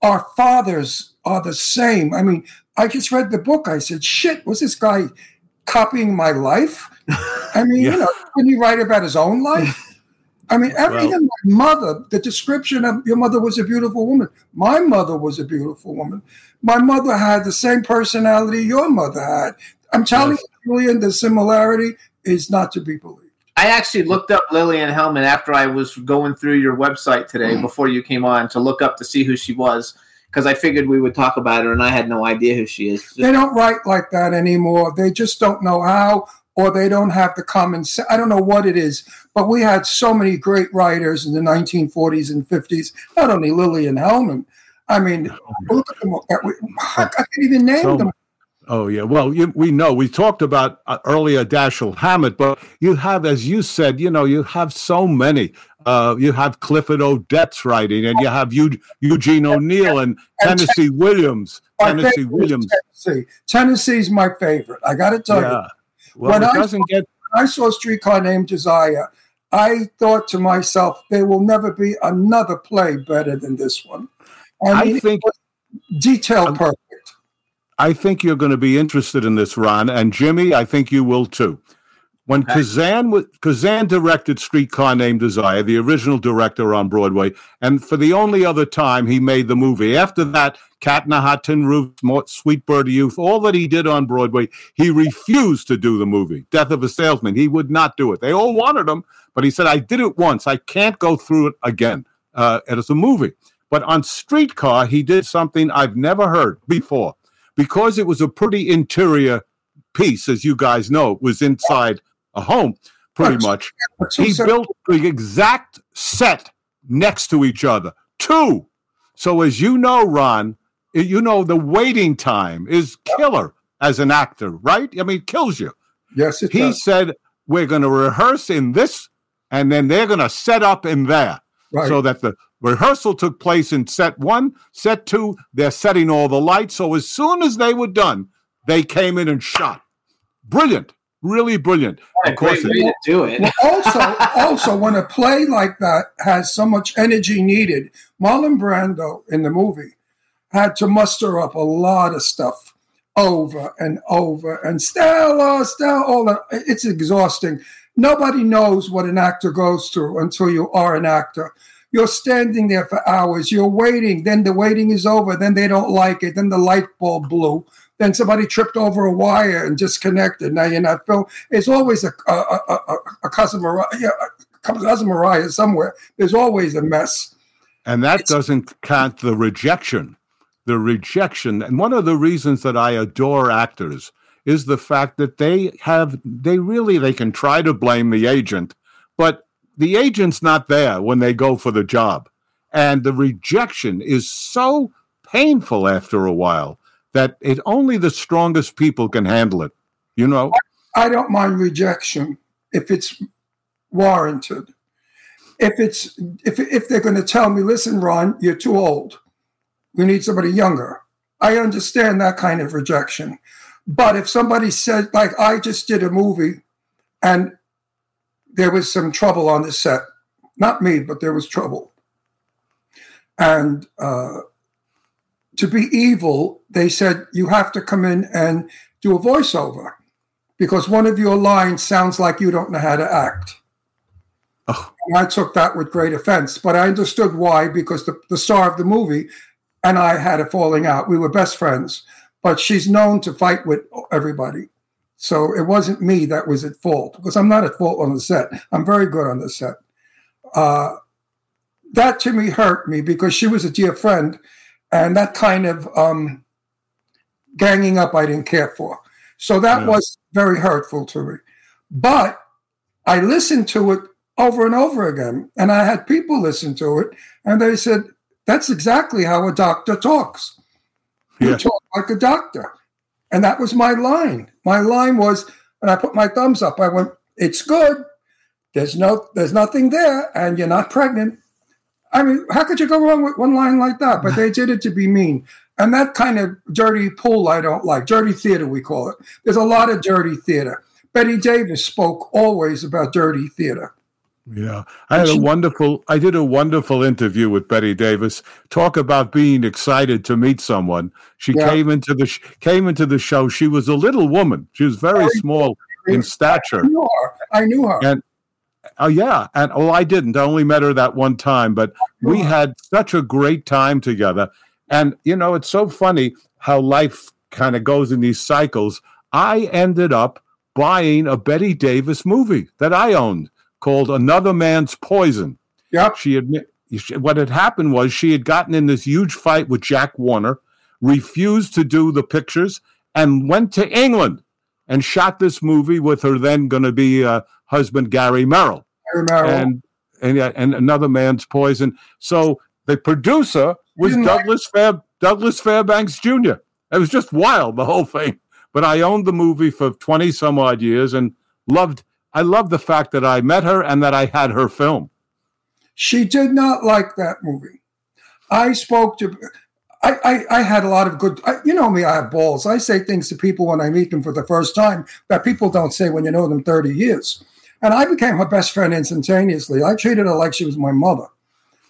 Our fathers are the same. I mean, I just read the book. I said, "Shit, was this guy copying my life?" I mean, yeah. you know, didn't he write about his own life? I mean, everything. Well, my mother, the description of your mother was a beautiful woman. My mother was a beautiful woman. My mother had the same personality your mother had. I'm telling yes. you, Julian, the similarity is not to be believed. I actually looked up Lillian Hellman after I was going through your website today mm-hmm. before you came on to look up to see who she was, because I figured we would talk about her, and I had no idea who she is. They don't write like that anymore. They just don't know how. Or they don't have the common sense. I don't know what it is, but we had so many great writers in the nineteen forties and fifties. Not only Lillian Hellman. I mean, look at them. I can't even name so, them. Oh yeah. Well, you, we know we talked about uh, earlier Dashiell Hammett, but you have, as you said, you know, you have so many. Uh, you have Clifford Odets writing, and you have U- Eugene O'Neill and, and Tennessee Ten- Williams. Tennessee Williams. Tennessee. Tennessee's my favorite. I got to tell yeah. you. Well, when, it I saw, get- when I saw Streetcar Named Desire, I thought to myself, there will never be another play better than this one. And I think detail perfect. I think you're going to be interested in this, Ron. And Jimmy, I think you will too. When okay. Kazan, Kazan directed Streetcar Named Desire, the original director on Broadway, and for the only other time he made the movie. After that, Katnaha, Tin Roof, Sweet Bird of Youth, all that he did on Broadway, he refused to do the movie, Death of a Salesman. He would not do it. They all wanted him, but he said, I did it once. I can't go through it again. Uh, it is a movie. But on Streetcar, he did something I've never heard before, because it was a pretty interior piece, as you guys know. It was inside a home, pretty much. He built the exact set next to each other, two. So as you know, Ron, you know the waiting time is killer as an actor, right? I mean, it kills you. Yes, it does. He said, we're going to rehearse in this, and then they're going to set up in there. Right. So that the rehearsal took place in set one, set two, they're setting all the lights. So as soon as they were done, they came in and shot. Brilliant. Really brilliant. Of course, way to do it. Well, also, also, when a play like that has so much energy needed, Marlon Brando in the movie had to muster up a lot of stuff over and over and Stella, Stella, all that. It's exhausting. Nobody knows what an actor goes through until you are an actor. You're standing there for hours. You're waiting. Then the waiting is over. Then they don't like it. Then the light bulb blew. then somebody tripped over a wire and disconnected. Now you're not filming. It's always a a a, a cousin Mariah, yeah, cousin Mariah somewhere. There's always a mess. And that it's, doesn't count the rejection, the rejection. And one of the reasons that I adore actors is the fact that they have, they really, they can try to blame the agent, but the agent's not there when they go for the job. And the rejection is so painful after a while that it only the strongest people can handle it, you know? I, I don't mind rejection if it's warranted. If it's if if they're going to tell me, listen, Ron, you're too old. We need somebody younger. I understand that kind of rejection. But if somebody said, like I just did a movie and there was some trouble on the set, not me, but there was trouble. And uh, to be evil, they said, you have to come in and do a voiceover because one of your lines sounds like you don't know how to act. Oh. And I took that with great offense, but I understood why, because the, the star of the movie and I had a falling out. We were best friends, but she's known to fight with everybody. So it wasn't me that was at fault, because I'm not at fault on the set. I'm very good on the set. Uh, that to me hurt me because she was a dear friend, and that kind of um, ganging up I didn't care for. So that yeah. was very hurtful to me. But I listened to it over and over again, and I had people listen to it, and they said, that's exactly how a doctor talks. You yeah. talk like a doctor. And that was my line. My line was, and I put my thumbs up. I went, it's good. There's no, there's nothing there, and you're not pregnant. I mean, how could you go wrong with one line like that? But they did it to be mean. And that kind of dirty pool I don't like. Dirty theater, we call it. There's a lot of dirty theater. Bette Davis spoke always about dirty theater. Yeah. I had a wonderful, I did a wonderful interview with Bette Davis. Talk about being excited to meet someone. She yeah. came into the came into the show. She was a little woman. She was very I, small in stature. I knew her. I knew her. And oh yeah, and oh I didn't. I only met her that one time, but we had such a great time together. And you know, it's so funny how life kind of goes in these cycles. I ended up buying a Bette Davis movie that I owned, called Another Man's Poison. Yep. She admit, what had happened was she had gotten in this huge fight with Jack Warner, refused to do the pictures, and went to England and shot this movie with her then going to be uh, husband, Gary Merrill. Gary Merrill. And, and, and Another Man's Poison. So the producer was Douglas, like- Fair, Douglas Fairbanks Junior It was just wild, the whole thing. But I owned the movie for twenty-some-odd years and loved I love the fact that I met her and that I had her film. She did not like that movie. I spoke to, I, I, I had a lot of good, I, you know me, I have balls. I say things to people when I meet them for the first time that people don't say when you know them thirty years. And I became her best friend instantaneously. I treated her like she was my mother.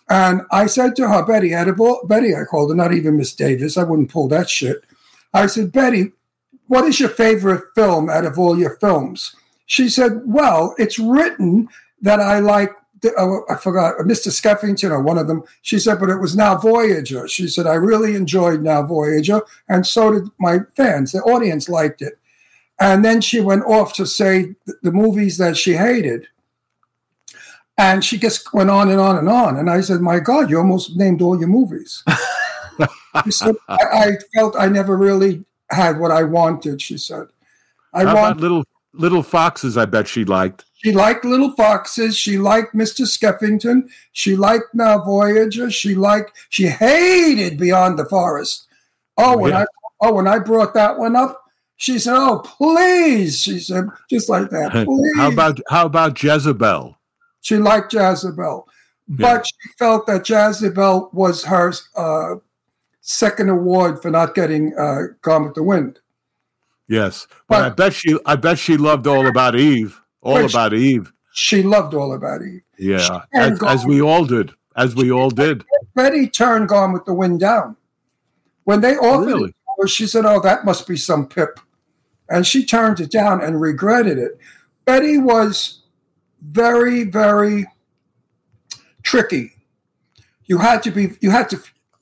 And I said to her, Betty, I had a ball, Betty, I called her, not even Miss Davis. I wouldn't pull that shit. I said, Betty, what is your favorite film out of all your films? She said, well, it's written that I like, oh, I forgot, Mister Skeffington or one of them. She said, but it was Now Voyager. She said, I really enjoyed Now Voyager, and so did my fans. The audience liked it. And then she went off to say the movies that she hated. And she just went on and on and on. And I said, my God, you almost named all your movies. She said, I, I felt I never really had what I wanted, she said. I How want- about little... Little Foxes, I bet she liked. She liked Little Foxes. She liked Mister Skeffington. She liked Now Voyager. She liked. She hated Beyond the Forest. Oh, when yeah. I oh when I brought that one up, she said, "Oh, please," she said, just like that. Please. How about how about Jezebel? She liked Jezebel, but yeah. she felt that Jezebel was her uh, second award for not getting uh, Gone with the Wind. Yes, but, but I bet she. I bet she loved All About Eve. All About she, Eve. She loved All About Eve. Yeah, as, as we all did. As we she, all did. Betty turned Gone with the Wind down when they offered. Really? It, she said, "Oh, that must be some pip," and she turned it down and regretted it. Betty was very, very tricky. You had to be. You had to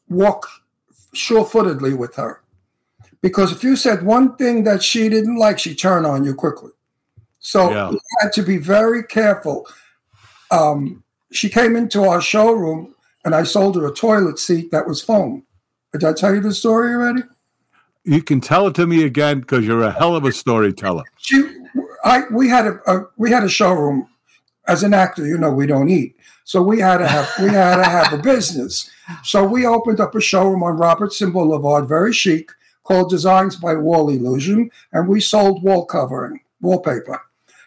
walk sure-footedly with her. because if you said one thing that she didn't like, she'd turn on you quickly. So yeah. we had to be very careful. Um, she came into our showroom, and I sold her a toilet seat that was foam. Did I tell you the story already? You can tell it to me again because you're a hell of a storyteller. She, I, we had a, a we had a showroom. As an actor, you know we don't eat, so we had to have we had to have a business. So we opened up a showroom on Robertson Boulevard, very chic, called Designs by Wall Illusion, and we sold wall covering, wallpaper,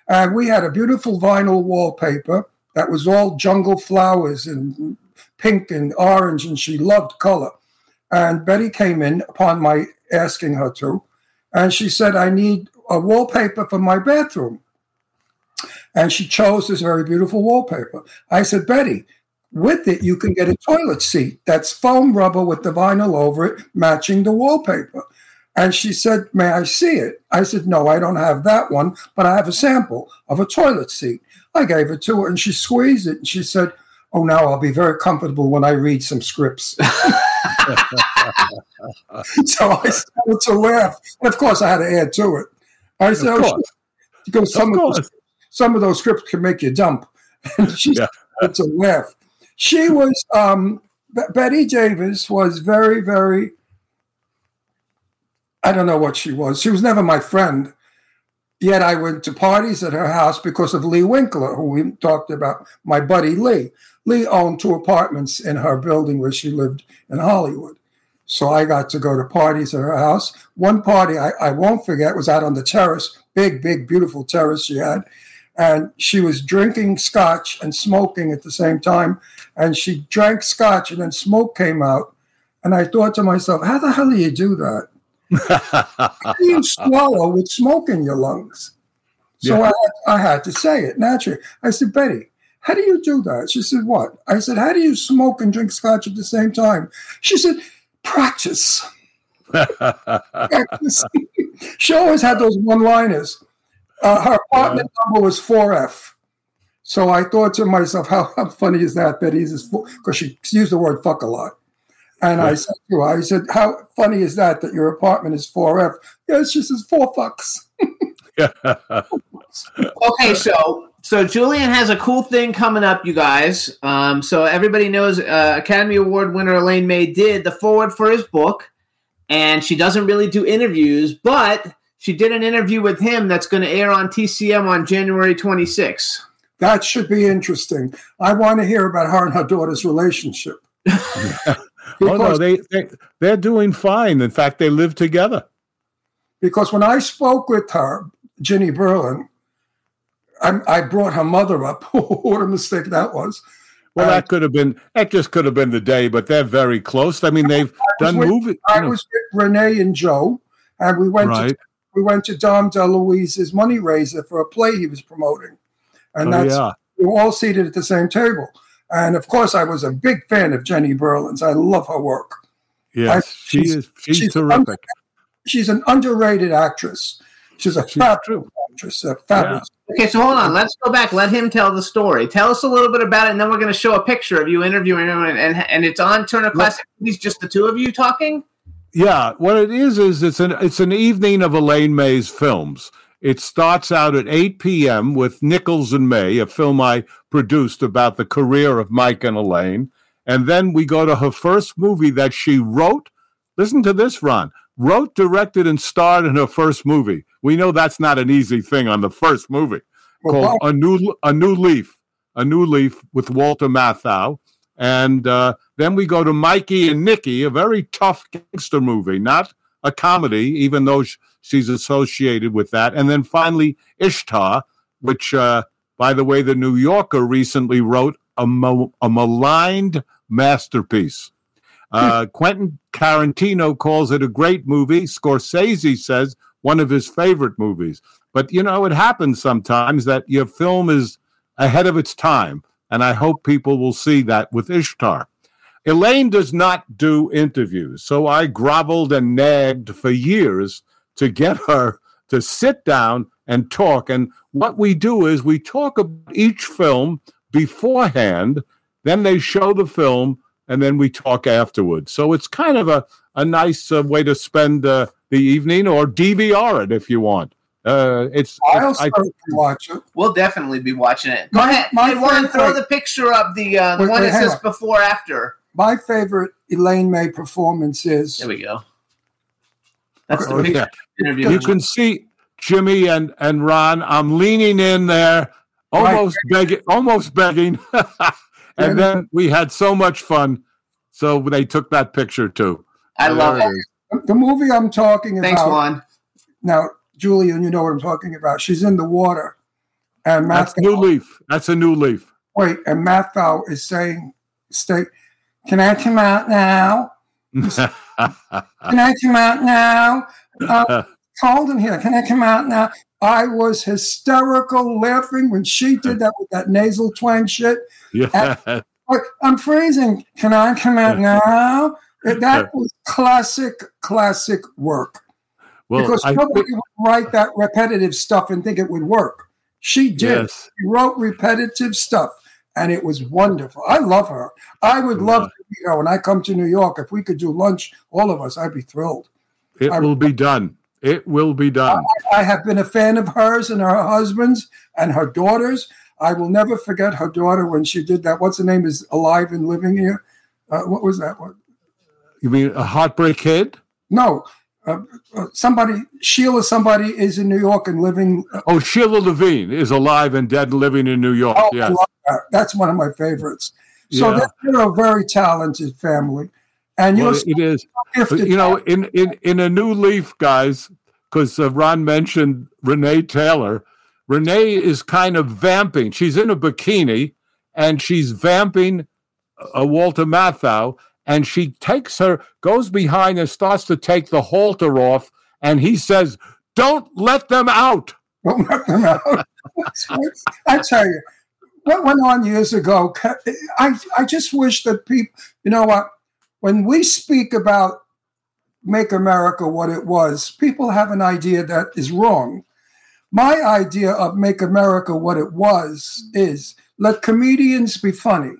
and we had a beautiful vinyl wallpaper that was all jungle flowers and pink and orange, and she loved color. And Betty came in upon my asking her to, and she said, "I need a wallpaper for my bathroom." And she chose this very beautiful wallpaper. I said, Betty, with it, you can get a toilet seat that's foam rubber with the vinyl over it, matching the wallpaper. And she said, may I see it? I said, no, I don't have that one, but I have a sample of a toilet seat. I gave it to her, and she squeezed it. And she said, oh, now I'll be very comfortable when I read some scripts. So I started to laugh. And, of course, I had to add to it. I said, of course. Because some of those Some of those scripts can make you dump. And she yeah. started to laugh. She was, um, B- Bette Davis was very, very, I don't know what she was. She was never my friend. Yet I went to parties at her house because of Lee Winkler, who we talked about, my buddy Lee. Lee owned two apartments in her building where she lived in Hollywood. So I got to go to parties at her house. One party I, I won't forget was out on the terrace, big, big, beautiful terrace she had. And she was drinking scotch and smoking at the same time. And she drank scotch and then smoke came out. And I thought to myself, how the hell do you do that? How do you swallow with smoke in your lungs? So yeah. I, I had to say it naturally. I said, Betty, how do you do that? She said, what? I said, how do you smoke and drink scotch at the same time? She said, practice. Practice. She always had those one-liners. Uh, her apartment yeah. number was four F. So I thought to myself, how, how funny is that? Betty's because she used the word fuck a lot. And right. I said to her, I said, how funny is that that your apartment is four F? Yes, she says, four fucks. Okay, so so Julian has a cool thing coming up, you guys. Um, so everybody knows uh, Academy Award winner Elaine May did the foreword for his book. And she doesn't really do interviews, but she did an interview with him that's going to air on T C M on January twenty-sixth. That should be interesting. I want to hear about her and her daughter's relationship. Oh, no, they, they, they're doing fine. In fact, they live together. Because when I spoke with her, Ginny Berlin, I, I brought her mother up. What a mistake that was. Well, and that could have been, that just could have been the day, but they're very close. I mean, they've I done with, movies. I know. was with Renee and Joe, and we went right. to we went to Dom DeLuise's money raiser for a play he was promoting. And oh, that's yeah. we were all seated at the same table. And of course, I was a big fan of Jenny Berlin's. I love her work. Yes, I, she she's, is. She's, she's terrific. Under, she's an underrated actress. She's a she's fabulous true. actress. A fabulous. Yeah. Okay, so hold on. Let's go back. Let him tell the story. Tell us a little bit about it, and then we're going to show a picture of you interviewing him, and, and, and it's on Turner Classic Movies, just the two of you talking? Yeah. What it is is it's an it's an evening of Elaine May's films. It starts out at eight p.m. with Nichols and May, a film I produced about the career of Mike and Elaine, and then we go to her first movie that she wrote. Listen to this, Ron. Wrote, directed, and starred in her first movie. We know that's not an easy thing on the first movie. Well, called well, A New A New Leaf, A New Leaf with Walter Matthau. And uh, then we go to Mikey and Nicky, a very tough gangster movie, not a comedy, even though sh- she's associated with that. And then finally Ishtar, which, uh, by the way, The New Yorker recently wrote a, mal- a maligned masterpiece. Uh, Quentin Tarantino calls it a great movie. Scorsese says one of his favorite movies. But, you know, it happens sometimes that your film is ahead of its time, and I hope people will see that with Ishtar. Elaine does not do interviews, so I groveled and nagged for years to get her to sit down and talk. And what we do is we talk about each film beforehand, then they show the film, and then we talk afterwards. So it's kind of a, a nice uh, way to spend uh, the evening, or D V R it if you want. Uh, it's. I'll start I, to watch it. We'll definitely be watching it. Go my, ahead. My you want to throw the picture up, the uh, the wait, one wait, that says on. Before, after. My favorite Elaine May performance is. There we go. That's the picture. Yeah. You one. Can see Jimmy and, and Ron. I'm leaning in there, almost right. begging, almost begging. And then we had so much fun, so they took that picture too. I there love it. Is. The movie I'm talking about. Thanks, Juan. Now, Julian, you know what I'm talking about. She's in the water, and Matthau, that's New Leaf. That's a New Leaf. Wait, and Matthau is saying, "Stay, can I come out now? Can I come out now? Uh, cold in here. Can I come out now?" I was hysterical laughing when she did that with that nasal twang shit. Yeah. And, like, I'm freezing. Can I come out now? That was classic, classic work. Well, because I nobody think... would write that repetitive stuff and think it would work. She did. Yes. She wrote repetitive stuff, and it was wonderful. I love her. I would yeah. love to, you know, when I come to New York, if we could do lunch, all of us, I'd be thrilled. It I, will be done. It will be done. I, I have been a fan of hers and her husband's and her daughter's. I will never forget her daughter when she did that. What's her name is alive and living here? Uh, what was that one? You mean A Heartbreak Kid? No. Uh, uh, somebody, Sheila somebody is in New York and living. Uh, oh, Sheila Levine is alive and dead and living in New York. Oh, yes. I love that. That's one of my favorites. So yeah. They're a very talented family. And well, you're it is. But, you know, in, in, in A New Leaf, guys, because uh, Ron mentioned Renée Taylor. Renée is kind of vamping. She's in a bikini, and she's vamping uh, Walter Matthau, and she takes her, goes behind and starts to take the halter off, and he says, "Don't let them out." Don't let them out. I tell you, what went on years ago, I, I just wish that people, you know what? When we speak about Make America What It Was, people have an idea that is wrong. My idea of Make America What It Was is let comedians be funny.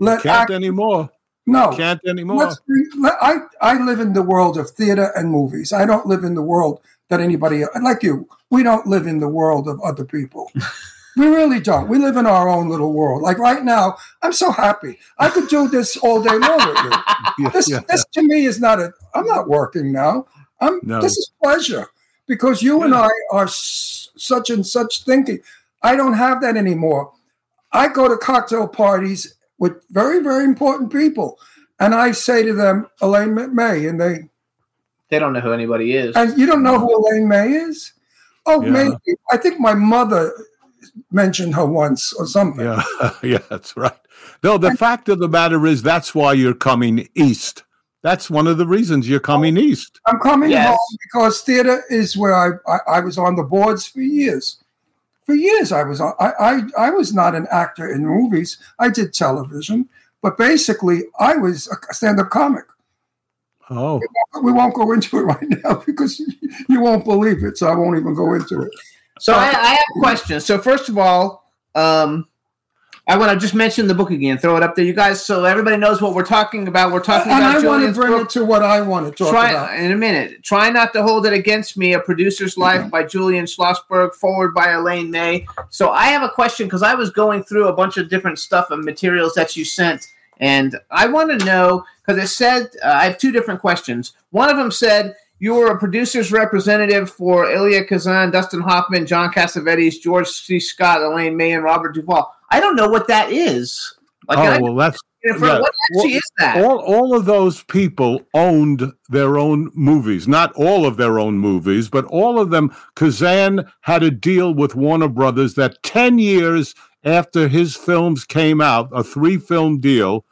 Let Can't act- anymore. No. Can't anymore. Be, let, I, I live in the world of theater and movies. I don't live in the world that anybody, like you, we don't live in the world of other people. We really don't. We live in our own little world. Like right now, I'm so happy. I could do this all day long with you. yeah, this, yeah, this yeah. to me is not a, I'm not working now. I'm. No. This is pleasure because you yeah. and I are s- such and such thinking. I don't have that anymore. I go to cocktail parties with very, very important people. And I say to them, Elaine May, and they. They don't know who anybody is. And you don't know who Elaine May is? Oh, yeah. Maybe. I think my mother mentioned her once or something. Yeah, yeah, that's right. No, the and, fact of the matter is that's why you're coming east. That's one of the reasons you're coming east. I'm coming yes. home because theater is where I, I, I was on the boards for years. For years I was on. I, I, I was not an actor in movies. I did television, but basically I was a stand-up comic. Oh. We won't go into it right now because you won't believe it, so I won't even go into it. So I, I have questions. So first of all, um, I want to just mention the book again. Throw it up there, you guys, so everybody knows what we're talking about. We're talking and about And I Julian's want to bring book. It to what I want to talk Try, about. In a minute. Try Not to Hold It Against Me, A Producer's Life mm-hmm. by Julian Schlossberg, forward by Elaine May. So I have a question because I was going through a bunch of different stuff and materials that you sent, and I want to know because it said uh, I have two different questions. One of them said, you were a producer's representative for Elia Kazan, Dustin Hoffman, John Cassavetes, George C. Scott, Elaine May, and Robert Duvall. I don't know what that is. Like, oh, well, that's yeah. what actually well, is that? All, all of those people owned their own movies. Not all of their own movies, but all of them. Kazan had a deal with Warner Brothers that ten years after his films came out, a three-film deal,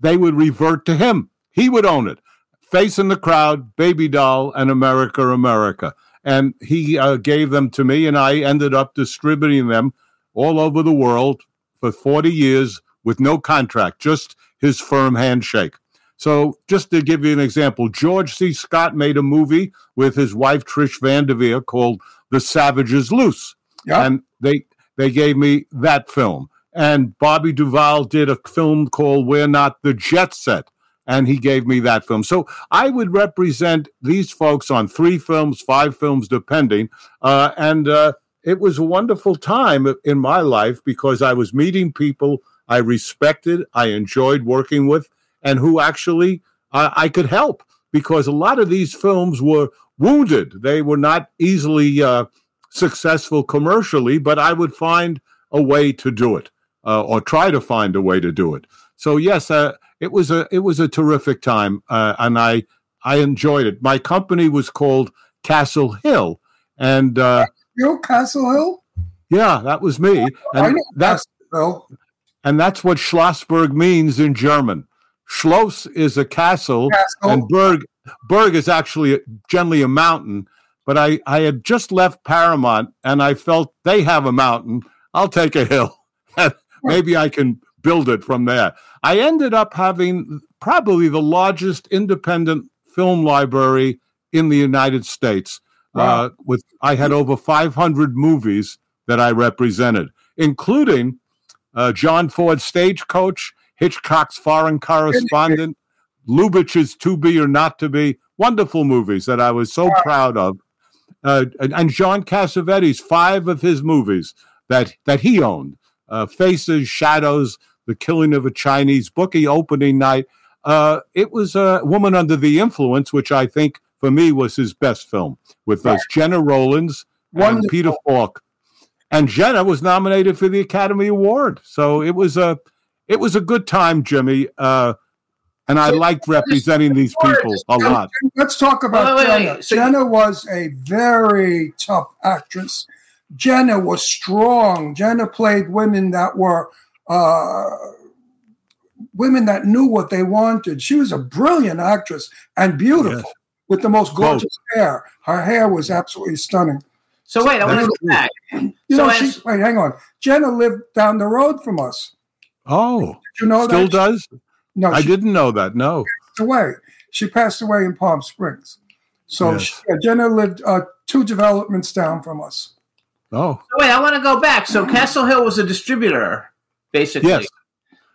they would revert to him. He would own it. Face in the Crowd, Baby Doll, and America, America. And he uh, gave them to me, and I ended up distributing them all over the world for forty years with no contract, just his firm handshake. So just to give you an example, George C. Scott made a movie with his wife, Trish Van Devere, called The Savage is Loose. Yeah. And they they gave me that film. And Bobby Duvall did a film called We're Not the Jet Set. and he gave me that film. So I would represent these folks on three films, five films, depending. Uh, and uh, it was a wonderful time in my life because I was meeting people I respected, I enjoyed working with, and who actually uh, I could help, because a lot of these films were wounded. They were not easily uh, successful commercially, but I would find a way to do it, uh, or try to find a way to do it. So yes, uh, it was a it was a terrific time, uh, and I I enjoyed it. My company was called Castle Hill, and uh, you Castle Hill, yeah, that was me. And I know that's Castle Hill. And that's what Schlossberg means in German. Schloss is a castle, castle. and Berg Berg is actually a, generally a mountain. But I, I had just left Paramount, and I felt they have a mountain. I'll take a hill. Maybe I can build it from there. I ended up having probably the largest independent film library in the United States. Wow. Uh, with I had over five hundred movies that I represented, including Uh, John Ford's Stagecoach, Hitchcock's Foreign Correspondent, Lubitsch's To Be or Not to Be, wonderful movies that I was so wow. proud of. Uh, and, and John Cassavetes, five of his movies that, that he owned, uh, Faces, Shadows, The Killing of a Chinese Bookie, Opening Night. Uh, it was uh, Woman Under the Influence, which I think for me was his best film, with yeah. us, Gena Rowlands wonderful. And Peter Falk. And Gena was nominated for the Academy Award, so it was a it was a good time, Jimmy. Uh, and I so liked representing these people a lot. Let's talk about wait, wait, Gena. Wait. Gena was a very tough actress. Gena was strong. Gena played women that were uh, women that knew what they wanted. She was a brilliant actress and beautiful, yes. with the most gorgeous Both. hair. Her hair was absolutely stunning. So wait, I want to go back. You so know, she, wait, hang on. Gena lived down the road from us. Oh, did you know still that? does? No, I she, didn't know that. No, passed away. She passed away in Palm Springs. So yes. she, uh, Gena lived uh, two developments down from us. Oh, so wait, I want to go back. So Castle Hill was a distributor, basically. Yes.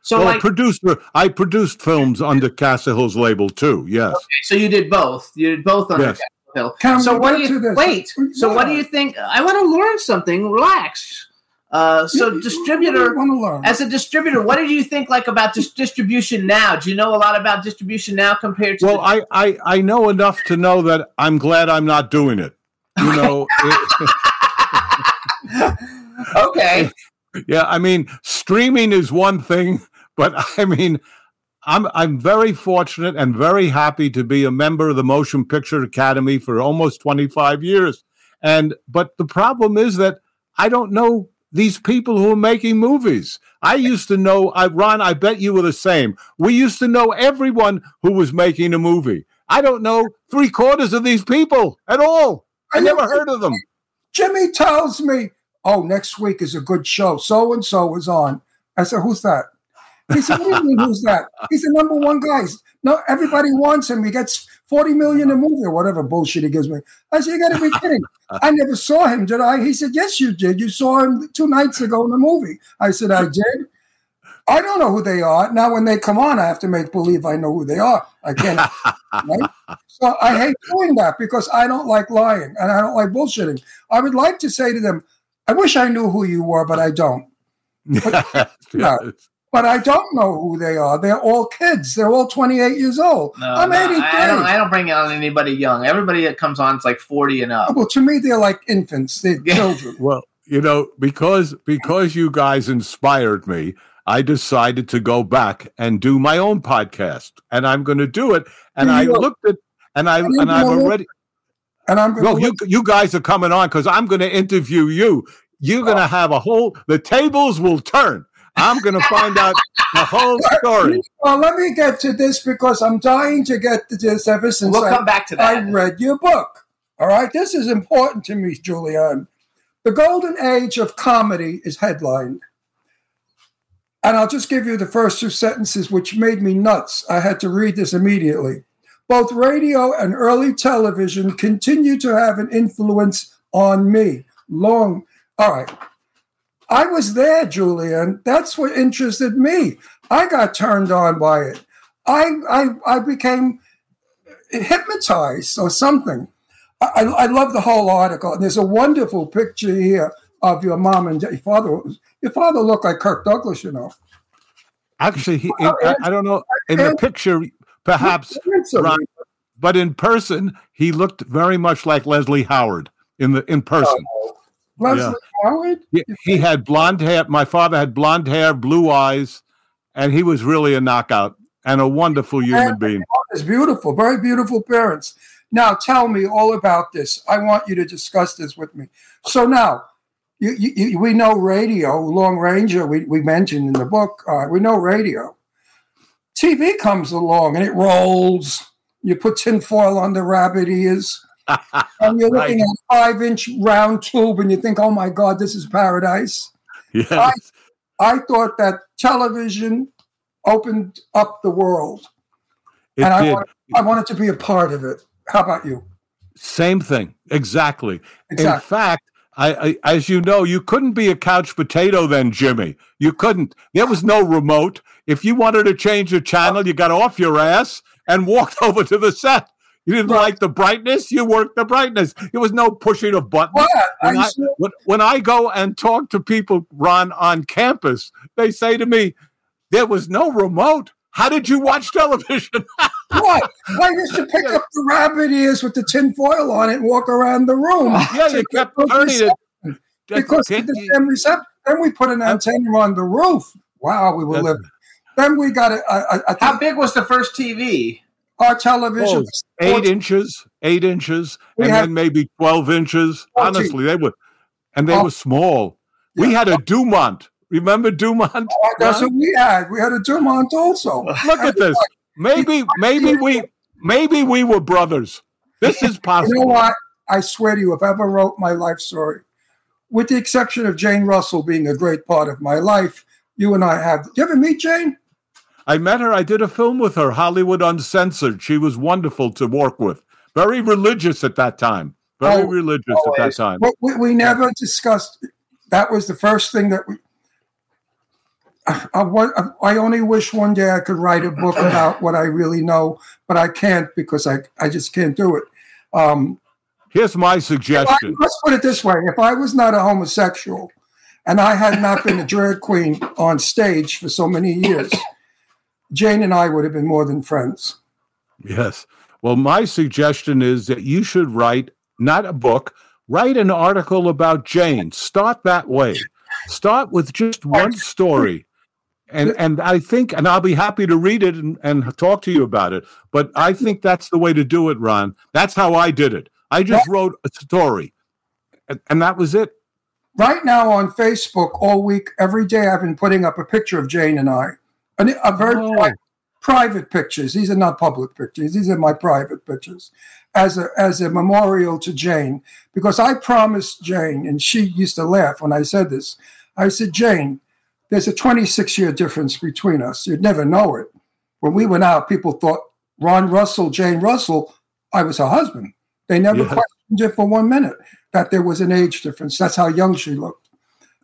So well, like, producer, I produced films under Castle Hill's label too. Yes. Okay, so you did both. You did both under. Yes. Castle Can so what do you wait? So yeah. what do you think? I want to learn something. Relax. Uh, so you, distributor, you as a distributor, what did you think like about this distribution now? Do you know a lot about distribution now compared to? Well, I, I I know enough to know that I'm glad I'm not doing it. You know. it, okay. Yeah, I mean, streaming is one thing, but I mean. I'm I'm very fortunate and very happy to be a member of the Motion Picture Academy for almost twenty-five years. And but the problem is that I don't know these people who are making movies. I used to know, I, Ron, I bet you were the same. We used to know everyone who was making a movie. I don't know three quarters of these people at all. I never heard of them. Jimmy tells me, oh, next week is a good show. So-and-so is on. I said, who's that? He said, what do you mean, who's that? He's the number one guy. No, everybody wants him. He gets forty million dollars a movie or whatever bullshit he gives me. I said, you got to be kidding. I never saw him, did I? He said, yes, you did. You saw him two nights ago in the movie. I said, I did. I don't know who they are. Now, when they come on, I have to make believe I know who they are. I can't. Right? So I hate doing that because I don't like lying and I don't like bullshitting. I would like to say to them, I wish I knew who you were, but I don't. But, no. But I don't know who they are. They're all kids. They're all twenty-eight years old. No, I'm no, eighty-three. I don't, I don't bring on anybody young. Everybody that comes on is like forty and up. Well, to me, they're like infants. They're children. Well, you know, because because you guys inspired me, I decided to go back and do my own podcast, and I'm going to do it. And you I know. looked at and I, I and I've already. And I'm going. Well, you you guys are coming on because I'm going to interview you. You're oh. going to have a whole. The tables will turn. I'm going to find out the whole story. Well, let me get to this because I'm dying to get to this ever since we'll I, come back to that. I read your book. All right? This is important to me, Julian. The golden age of comedy is headlined. And I'll just give you the first two sentences, which made me nuts. I had to read this immediately. Both radio and early television continue to have an influence on me. Long. All right. I was there, Julian. That's what interested me. I got turned on by it. I I, I became hypnotized or something. I, I love the whole article. And there's a wonderful picture here of your mom and your father. Your father looked like Kirk Douglas, you know. Actually, he, well, he, I, I don't know. In the picture, perhaps, Ron, but in person, he looked very much like Leslie Howard in the in person. Oh, Leslie yeah. Howard? He, he had blonde hair. My father had blonde hair, blue eyes, and he was really a knockout and a wonderful human and being. It's beautiful, very beautiful parents. Now, tell me all about this. I want you to discuss this with me. So now, you, you, we know radio, Long Ranger, we, we mentioned in the book, uh, we know radio. T V comes along and it rolls. You put tinfoil on the rabbit ears. And you're looking right. at a five-inch round tube and you think, oh, my God, this is paradise. Yes. I, I thought that television opened up the world. It and I wanted, I wanted to be a part of it. How about you? Same thing. Exactly. exactly. In fact, I, I, as you know, you couldn't be a couch potato then, Jimmy. You couldn't. There was no remote. If you wanted to change the channel, you got off your ass and walked over to the set. You didn't right. like the brightness, you worked the brightness. There was no pushing of buttons. When I, sure? when, when I go and talk to people, Ron, on campus, they say to me, there was no remote. How did you watch television? What? I used to pick yeah. up the rabbit ears with the tin foil on it and walk around the room. Yeah, you kept turning it. Because it receptor. Then we put an antenna on the roof. Wow, we were That's, living. Then we got a... a, a How big was the first T V? Our television. Oh, eight inches, eight inches, we and had, then maybe twelve inches. fourteen. Honestly, they were... And they oh. were small. Yeah. We had a Dumont. Remember Dumont? Oh, that's what we had. We had a Dumont also. Look at this. Maybe, maybe we, maybe we were brothers. This is possible. You know what? I swear to you, if I ever wrote my life story, with the exception of Jane Russell being a great part of my life, you and I have. Did you ever meet Jane? I met her. I did a film with her, Hollywood Uncensored. She was wonderful to work with. Very religious at that time. Very oh, religious always. at that time. But we, we never discussed. That was the first thing that we. I, I, I only wish one day I could write a book about what I really know, but I can't because I, I just can't do it. Um, Here's my suggestion. I, let's put it this way. If I was not a homosexual and I had not been a drag queen on stage for so many years, Jane and I would have been more than friends. Yes. Well, my suggestion is that you should write, not a book, write an article about Jane. Start that way. Start with just one story. And and I think, and I'll be happy to read it and, and talk to you about it, but I think that's the way to do it, Ron. That's how I did it. I just wrote a story, and, and that was it. Right now on Facebook all week, every day, I've been putting up a picture of Jane and I, and a very oh. private, private pictures. These are not public pictures. These are my private pictures as a as a memorial to Jane, because I promised Jane, and she used to laugh when I said this. I said, Jane, there's a twenty-six year difference between us. You'd never know it. When we went out, people thought Ron Russell, Jane Russell, I was her husband. They never yeah. questioned it for one minute, that there was an age difference. That's how young she looked.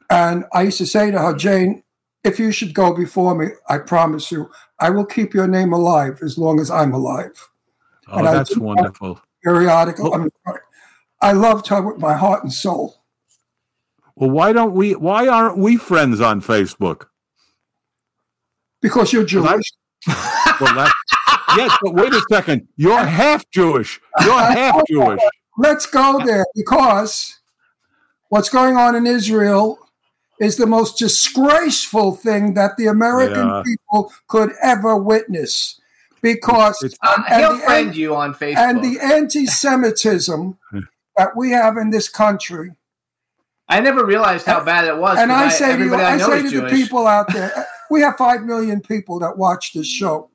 And I used to say to her, Jane, if you should go before me, I promise you, I will keep your name alive as long as I'm alive. Oh, and that's wonderful. Periodical. Oh. I, mean, I loved her with my heart and soul. Well, why don't we? Why aren't we friends on Facebook? Because you're Jewish. Well, that's, yes, but wait a second. You're half Jewish. You're half Jewish. Let's go there, because what's going on in Israel is the most disgraceful thing that the American yeah. people could ever witness. Because it's, it's, um, uh, he'll friend an- you on Facebook, and the anti-Semitism that we have in this country. I never realized how bad it was. And I say I, to you, I, I say to Jewish. the people out there, we have five million people that watch this show.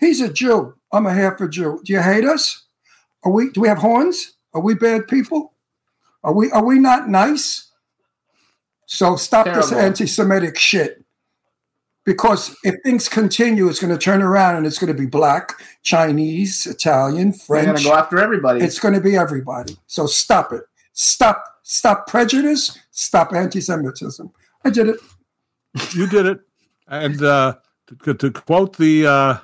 He's a Jew. I'm a half a Jew. Do you hate us? Are we? Do we have horns? Are we bad people? Are we? Are we not nice? So stop Terrible. this anti-Semitic shit. Because if things continue, it's going to turn around and it's going to be black, Chinese, Italian, French. They're going to go after everybody. It's going to be everybody. So stop it. Stop. Stop prejudice. Stop anti-Semitism. I did it. You did it. And uh, to, to quote the uh,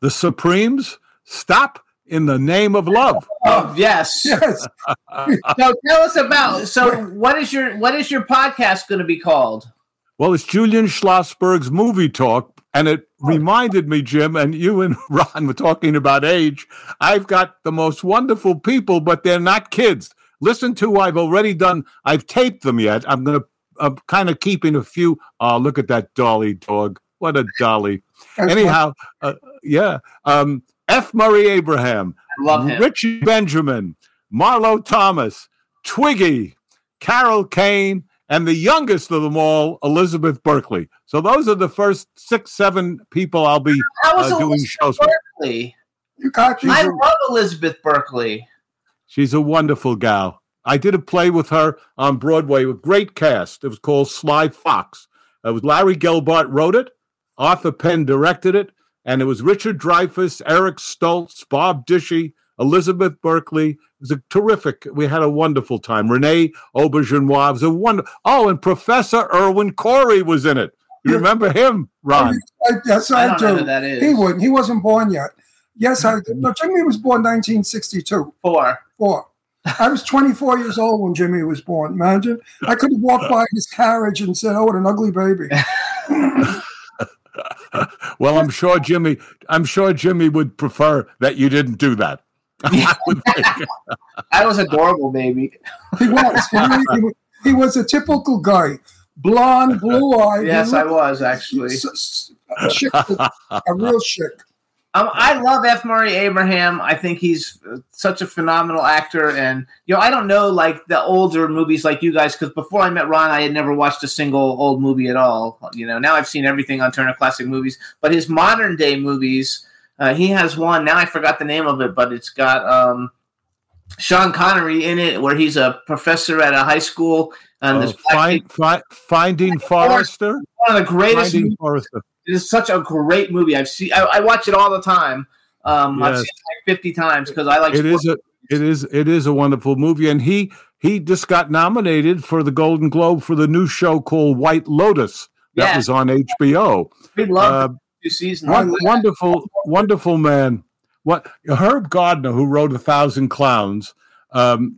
The Supremes, Stop in the Name of Love. Oh, yes. yes. So tell us about, so what is your what is your podcast going to be called? Well, it's Julian Schlossberg's Movie Talk, and it reminded me, Jim, and you and Ron were talking about age. I've got the most wonderful people, but they're not kids. Listen to, I've already done, I've taped them yet. I'm going to, I'm kind of keeping a few. Oh, look at that dolly dog. What a dolly. Anyhow, uh, yeah. Um, F. Murray Abraham. I love him. Richie Benjamin, Marlo Thomas, Twiggy, Carol Kane, and the youngest of them all, Elizabeth Berkeley. So those are the first six, seven people I'll be uh, doing shows with. You got you. I love Elizabeth Berkeley. She's a wonderful gal. I did a play with her on Broadway with great cast. It was called Sly Fox. It was Larry Gelbart wrote it. Arthur Penn directed it, and it was Richard Dreyfuss, Eric Stoltz, Bob Dishey, Elizabeth Berkeley. It was a terrific. We had a wonderful time. Renée Auberjonois was a wonder. Oh, and Professor Irwin Corey was in it. You yeah. remember him, Ron? I, yes, I, I do. Know who that is. He wouldn't. He wasn't born yet. Yes, I did. No, Jimmy was born nineteen sixty-two. Four. Four. I was twenty-four years old when Jimmy was born. Imagine. I could have walked by his carriage and said, "Oh, what an ugly baby." Well, I'm sure Jimmy. I'm sure Jimmy would prefer that you didn't do that. I, I was adorable, baby. He was. He, he was a typical guy, blonde, blue-eyed. Yes, I was actually a, chick, a real chick. Um, I love F. Murray Abraham. I think he's such a phenomenal actor, and you know, I don't know like the older movies like you guys, because before I met Ron, I had never watched a single old movie at all. You know, now I've seen everything on Turner Classic Movies, but his modern day movies, uh, he has one now. I forgot the name of it, but it's got um, Sean Connery in it, where he's a professor at a high school. And oh, this find, find, Finding Forrester, one of the greatest. Finding Forrester. It is such a great movie. I've seen. I, I watch it all the time. Um, yes. I've seen it like fifty times because I like. It is a. It is. It is a wonderful movie, and he he just got nominated for the Golden Globe for the new show called White Lotus that yes. was on H B O. We love uh, two seasons. One, wonderful, wonderful man. What Herb Gardner, who wrote A Thousand Clowns, um,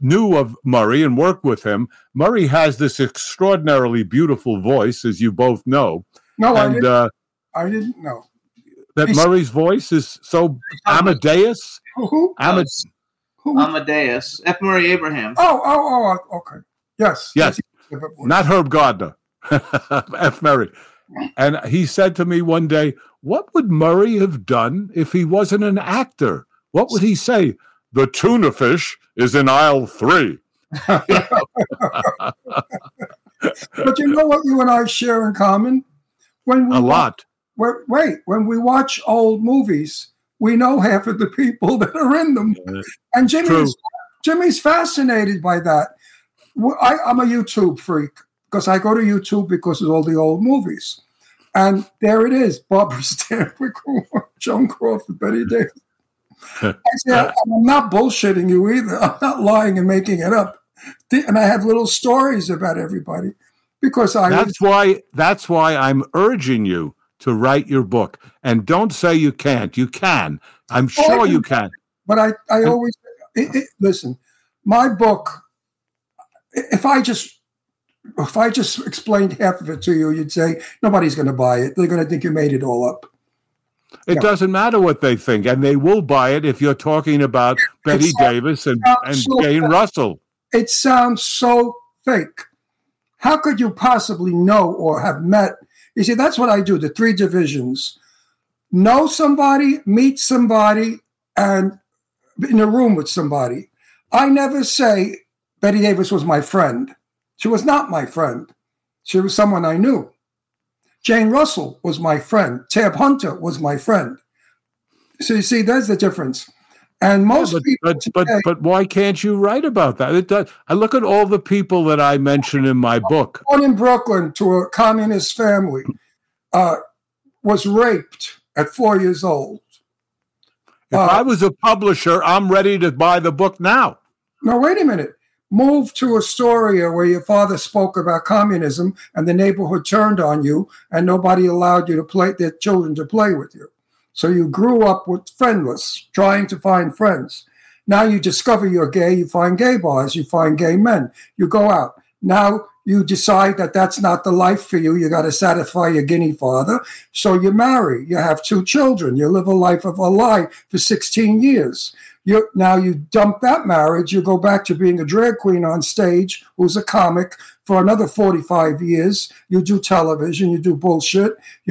knew of Murray and worked with him. Murray has this extraordinarily beautiful voice, as you both know. No, and, I didn't. Uh, I didn't know that He's, Murray's voice is so Amadeus. Who? Amadeus. Who? Amadeus. F. Murray Abraham. Oh, oh, oh. Okay. Yes. Yes. yes. Not Herb Gardner. F. Murray. And he said to me one day, "What would Murray have done if he wasn't an actor? What would he say? The tuna fish is in aisle three." But you know what you and I share in common. When we a lot. Watch, wait, when we watch old movies, we know half of the people that are in them. Yeah, and Jimmy's, Jimmy's fascinated by that. I, I'm a YouTube freak because I go to YouTube because of all the old movies. And there it is, Barbara Stanwyck, Joan Crawford, Bette Davis. I say, I'm not bullshitting you either. I'm not lying and making it up. And I have little stories about everybody. Because I that's why that's why I'm urging you to write your book, and don't say you can't. You can. I'm sure can, you can. But I, I always it, it, listen. My book. If I just if I just explained half of it to you, you'd say nobody's going to buy it. They're going to think you made it all up. It yeah. doesn't matter what they think, and they will buy it if you're talking about Bette Davis and, and so Jane fake. Russell. It sounds so fake. How could you possibly know or have met? You see, that's what I do, the three divisions. Know somebody, meet somebody, and in a room with somebody. I never say Bette Davis was my friend. She was not my friend. She was someone I knew. Jane Russell was my friend. Tab Hunter was my friend. So you see, there's the difference. And most yeah, but, people but, today, but but why can't you write about that? It does. I look at all the people that I mention in my book. Born in Brooklyn to a communist family, uh, was raped at four years old. If uh, I was a publisher, I'm ready to buy the book now. No, wait a minute. Move to Astoria where your father spoke about communism, and the neighborhood turned on you, and nobody allowed you to play their children to play with you. So you grew up with friendless, trying to find friends. Now you discover you're gay, you find gay bars, you find gay men, you go out. Now you decide that that's not the life for you. You got to satisfy your guinea father. So you marry, you have two children, you live a life of a lie for sixteen years. You, now you dump that marriage, you go back to being a drag queen on stage, who's a comic, for another forty-five years. You do television, you do bullshit. You-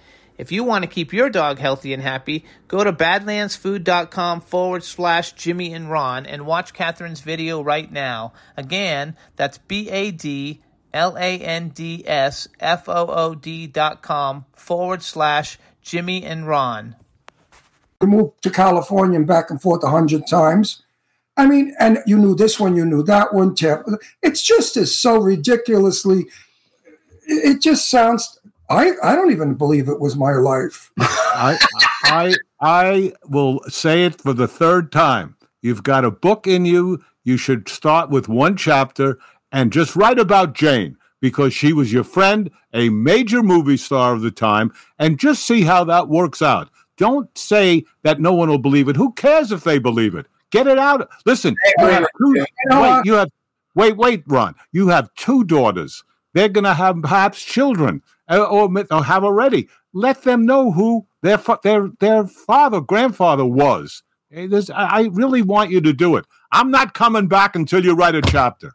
If you want to keep your dog healthy and happy, go to badlandsfood.com forward slash Jimmy and Ron and watch Catherine's video right now. Again, that's B-A-D-L-A-N-D-S-F-O-O-D.com forward slash Jimmy and Ron. We moved to California and back and forth a hundred times. I mean, and you knew this one, you knew that one. It's just is so ridiculously, it just sounds... I, I don't even believe it was my life. I, I I will say it for the third time. You've got a book in you. You should start with one chapter and just write about Jane, because she was your friend, a major movie star of the time, and just see how that works out. Don't say that no one will believe it. Who cares if they believe it? Get it out. Listen, you have two, wait, you have, wait, wait, Ron. You have two daughters. They're going to have perhaps children. Or, or have already. Let them know who their fa- their their father, grandfather was. This, I really want you to do it. I'm not coming back until you write a chapter.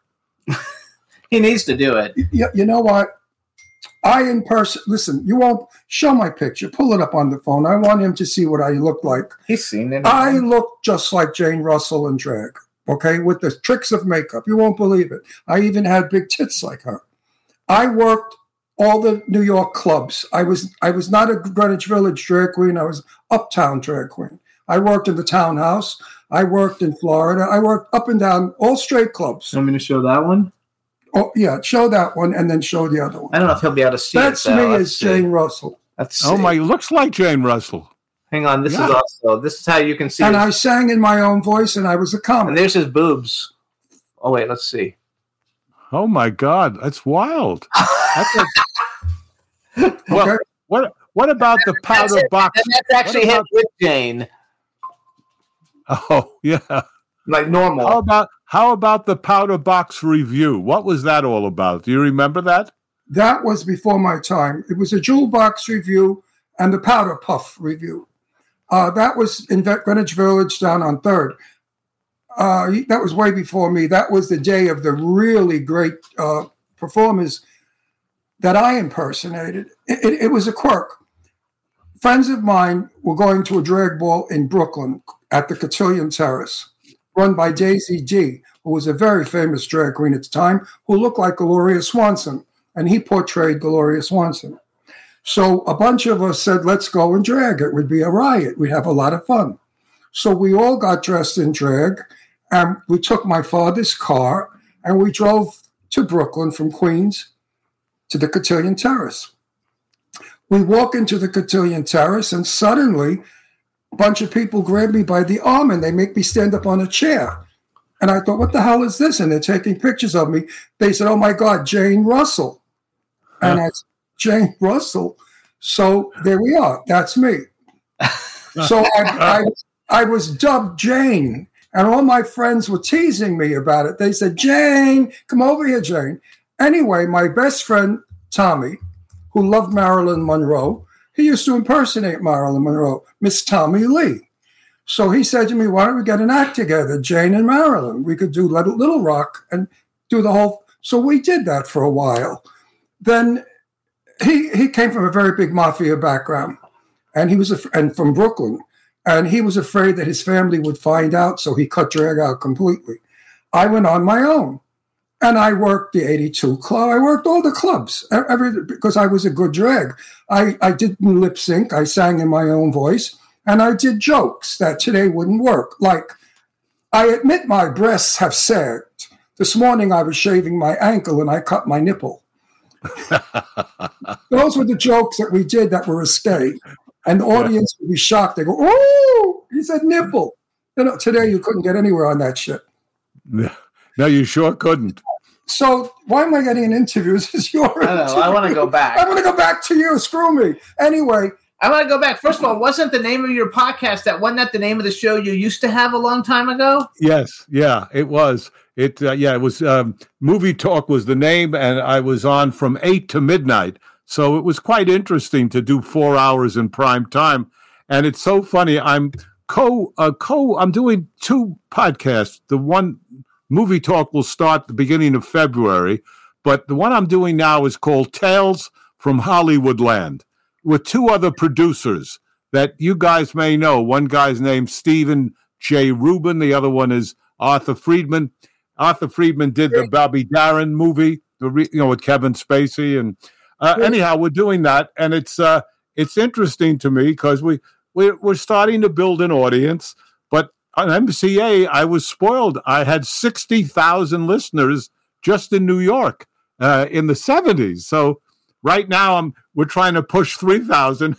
He needs to do it. You, you know what? I in person. Listen, you won't show my picture. Pull it up on the phone. I want him to see what I look like. He's seen it. I look just like Jane Russell in drag. Okay, with the tricks of makeup, you won't believe it. I even had big tits like her. I worked all the New York clubs. I was I was not a Greenwich Village drag queen. I was uptown drag queen. I worked in the Townhouse. I worked in Florida. I worked up and down all straight clubs. You want me to show that one? Oh yeah, show that one and then show the other one. I don't know if he'll be able to see That's it. That's me Let's as see. Jane Russell. That's oh my, looks like Jane Russell. Hang on, this yeah. is also this is how you can see. And his... I sang in my own voice, and I was a comic. And there's his boobs. Oh wait, let's see. Oh my God, that's wild. That's a... Well, okay. what what about the powder box? And that's actually him with Jane. Oh yeah, like normal. How about how about the powder box review? What was that all about? Do you remember that? That was before my time. It was a jewel box review and the powder puff review. Uh, that was in Greenwich Village, down on Third. Uh, that was way before me. That was the day of the really great uh, performers that I impersonated. It, it, it was a quirk. Friends of mine were going to a drag ball in Brooklyn at the Cotillion Terrace, run by Daisy D, who was a very famous drag queen at the time, who looked like Gloria Swanson, and he portrayed Gloria Swanson. So a bunch of us said, let's go and drag. It would be a riot. We'd have a lot of fun. So we all got dressed in drag, and we took my father's car, and we drove to Brooklyn from Queens, to the Cotillion Terrace. We walk into the Cotillion Terrace, and suddenly a bunch of people grab me by the arm and they make me stand up on a chair. And I thought, what the hell is this? And they're taking pictures of me. They said, oh my God, Jane Russell. Huh. And I said, Jane Russell. So there we are. That's me. So I, I, I was dubbed Jane, and all my friends were teasing me about it. They said, Jane, come over here, Jane. Anyway, my best friend, Tommy, who loved Marilyn Monroe, he used to impersonate Marilyn Monroe, Miss Tommy Lee. So he said to me, why don't we get an act together, Jane and Marilyn? We could do Little Rock and do the whole. So we did that for a while. Then he he came from a very big mafia background, and he was a, and from Brooklyn, and he was afraid that his family would find out, so he cut drag out completely. I went on my own, and I worked the eighty-two club. I worked all the clubs, every because I was a good drag. I, I didn't lip sync. I sang in my own voice. And I did jokes that today wouldn't work. Like, I admit my breasts have sagged. This morning I was shaving my ankle and I cut my nipple. Those were the jokes that we did that were risque. And the audience would be shocked. They go, oh, he said nipple. You know, today you couldn't get anywhere on that shit. No, you sure couldn't. So why am I getting an interview? This is your interview. I know, I want to go back. I want to go back to you. Screw me. Anyway. I want to go back. First of all, wasn't the name of your podcast that wasn't that the name of the show you used to have a long time ago? Yes, yeah, it was. It uh, yeah, it was. Um, Movie Talk was the name, and I was on from eight to midnight. So it was quite interesting to do four hours in prime time. And it's so funny. I'm co uh, co. I'm doing two podcasts. The one Movie Talk will start at the beginning of February, but the one I'm doing now is called Tales from Hollywoodland, with two other producers that you guys may know. One guy's named Stephen J. Rubin. The other one is Arthur Friedman. Arthur Friedman did the Bobby Darin movie, the re, you know, with Kevin Spacey. And uh, anyhow, we're doing that, and it's uh, it's interesting to me because we we're, we're starting to build an audience. But on M C A, I was spoiled. I had sixty thousand listeners just in New York uh, in the seventies. So. Right now, I'm, we're trying to push three thousand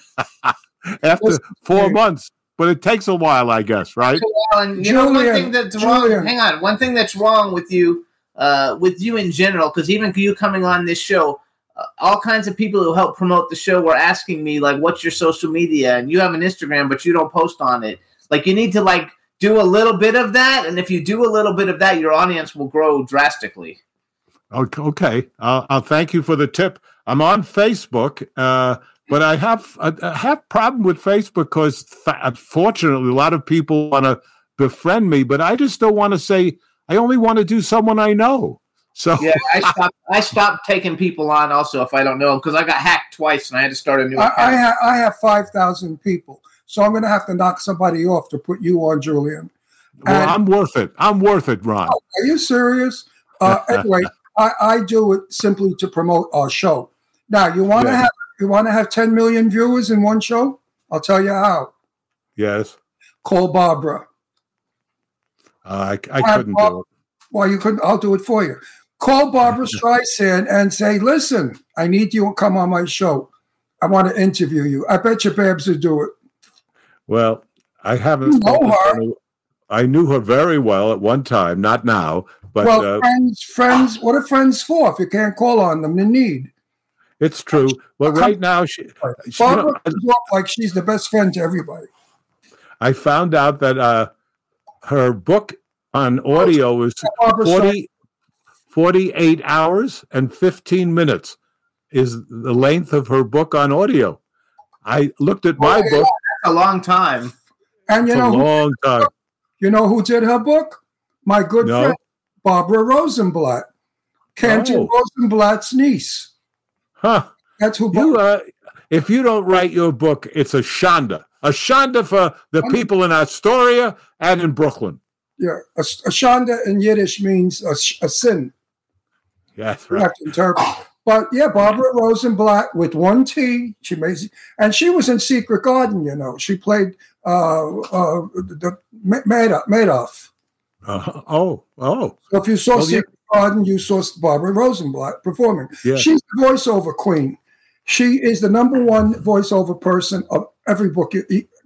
after four months, but it takes a while, I guess, right? And you Julian, know, one thing that's wrong. Julian. Hang on, one thing that's wrong with you, uh, with you in general, because even you coming on this show, uh, all kinds of people who help promote the show were asking me, like, "What's your social media?" And you have an Instagram, but you don't post on it. Like, you need to like do a little bit of that, and if you do a little bit of that, your audience will grow drastically. Okay, uh, I'll thank you for the tip. I'm on Facebook, uh, but I have I, I have problem with Facebook because, th- fortunately, a lot of people want to befriend me, but I just don't want to say. I only want to do someone I know. So yeah, I stopped, I stopped taking people on also if I don't know them because I got hacked twice and I had to start a new account. I, I, ha- I have five thousand people, so I'm going to have to knock somebody off to put you on, Julian. And, well, I'm worth it. I'm worth it, Ron. Oh, are you serious? Uh, anyway, I, I do it simply to promote our show. Now, you want to yeah. have you want to have ten million viewers in one show? I'll tell you how. Yes. Call Barbara. Uh, I, I couldn't Barbara, do it. Well, you couldn't. I'll do it for you. Call Barbara Streisand and say, listen, I need you to come on my show. I want to interview you. I bet your Babs would do it. Well, I haven't. You know her. I knew her very well at one time, not now. But, well, uh, friends, friends, what are friends for if you can't call on them in need? It's true. But right now, she, she Barbara you know, I, like she's the best friend to everybody. I found out that uh, her book on audio is forty, forty-eight hours and fifteen minutes is the length of her book on audio. I looked at my oh, yeah, book. That's a long time. And you know, a long time. You know who did her book? My good no. friend, Barbara Rosenblatt. Cantor oh. Rosenblatt's niece. Huh? That's who. You, uh, if you don't write your book, it's a Shonda. A Shonda for the people in Astoria and in Brooklyn. Yeah, a, a Shonda in Yiddish means a, a sin. That's right. You have to interpret. But yeah, Barbara Rosenblatt with one T. She made, and she was in Secret Garden. You know, she played uh, uh, the Madoff. Uh, oh, oh. So if you saw oh, Secret. Yeah. Garden, you saw Barbara Rosenblatt performing. Yeah. She's the voiceover queen. She is the number one voiceover person of every book.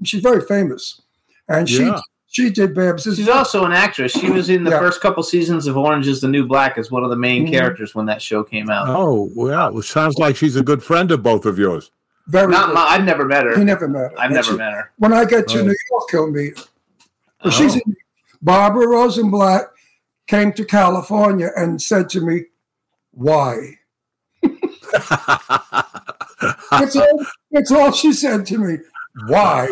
She's very famous. And she yeah. she did Babs. She's also an actress. She was in the yeah. first couple seasons of Orange is the New Black as one of the main mm-hmm. characters when that show came out. Oh, wow. It sounds like she's a good friend of both of yours. Very Not my, I've never met her. You never met her. I've and never she, met her. When I get to oh. New York, he'll meet her. But oh. she's in Barbara Rosenblatt. Came to California and said to me, why? That's all, that's all she said to me. why?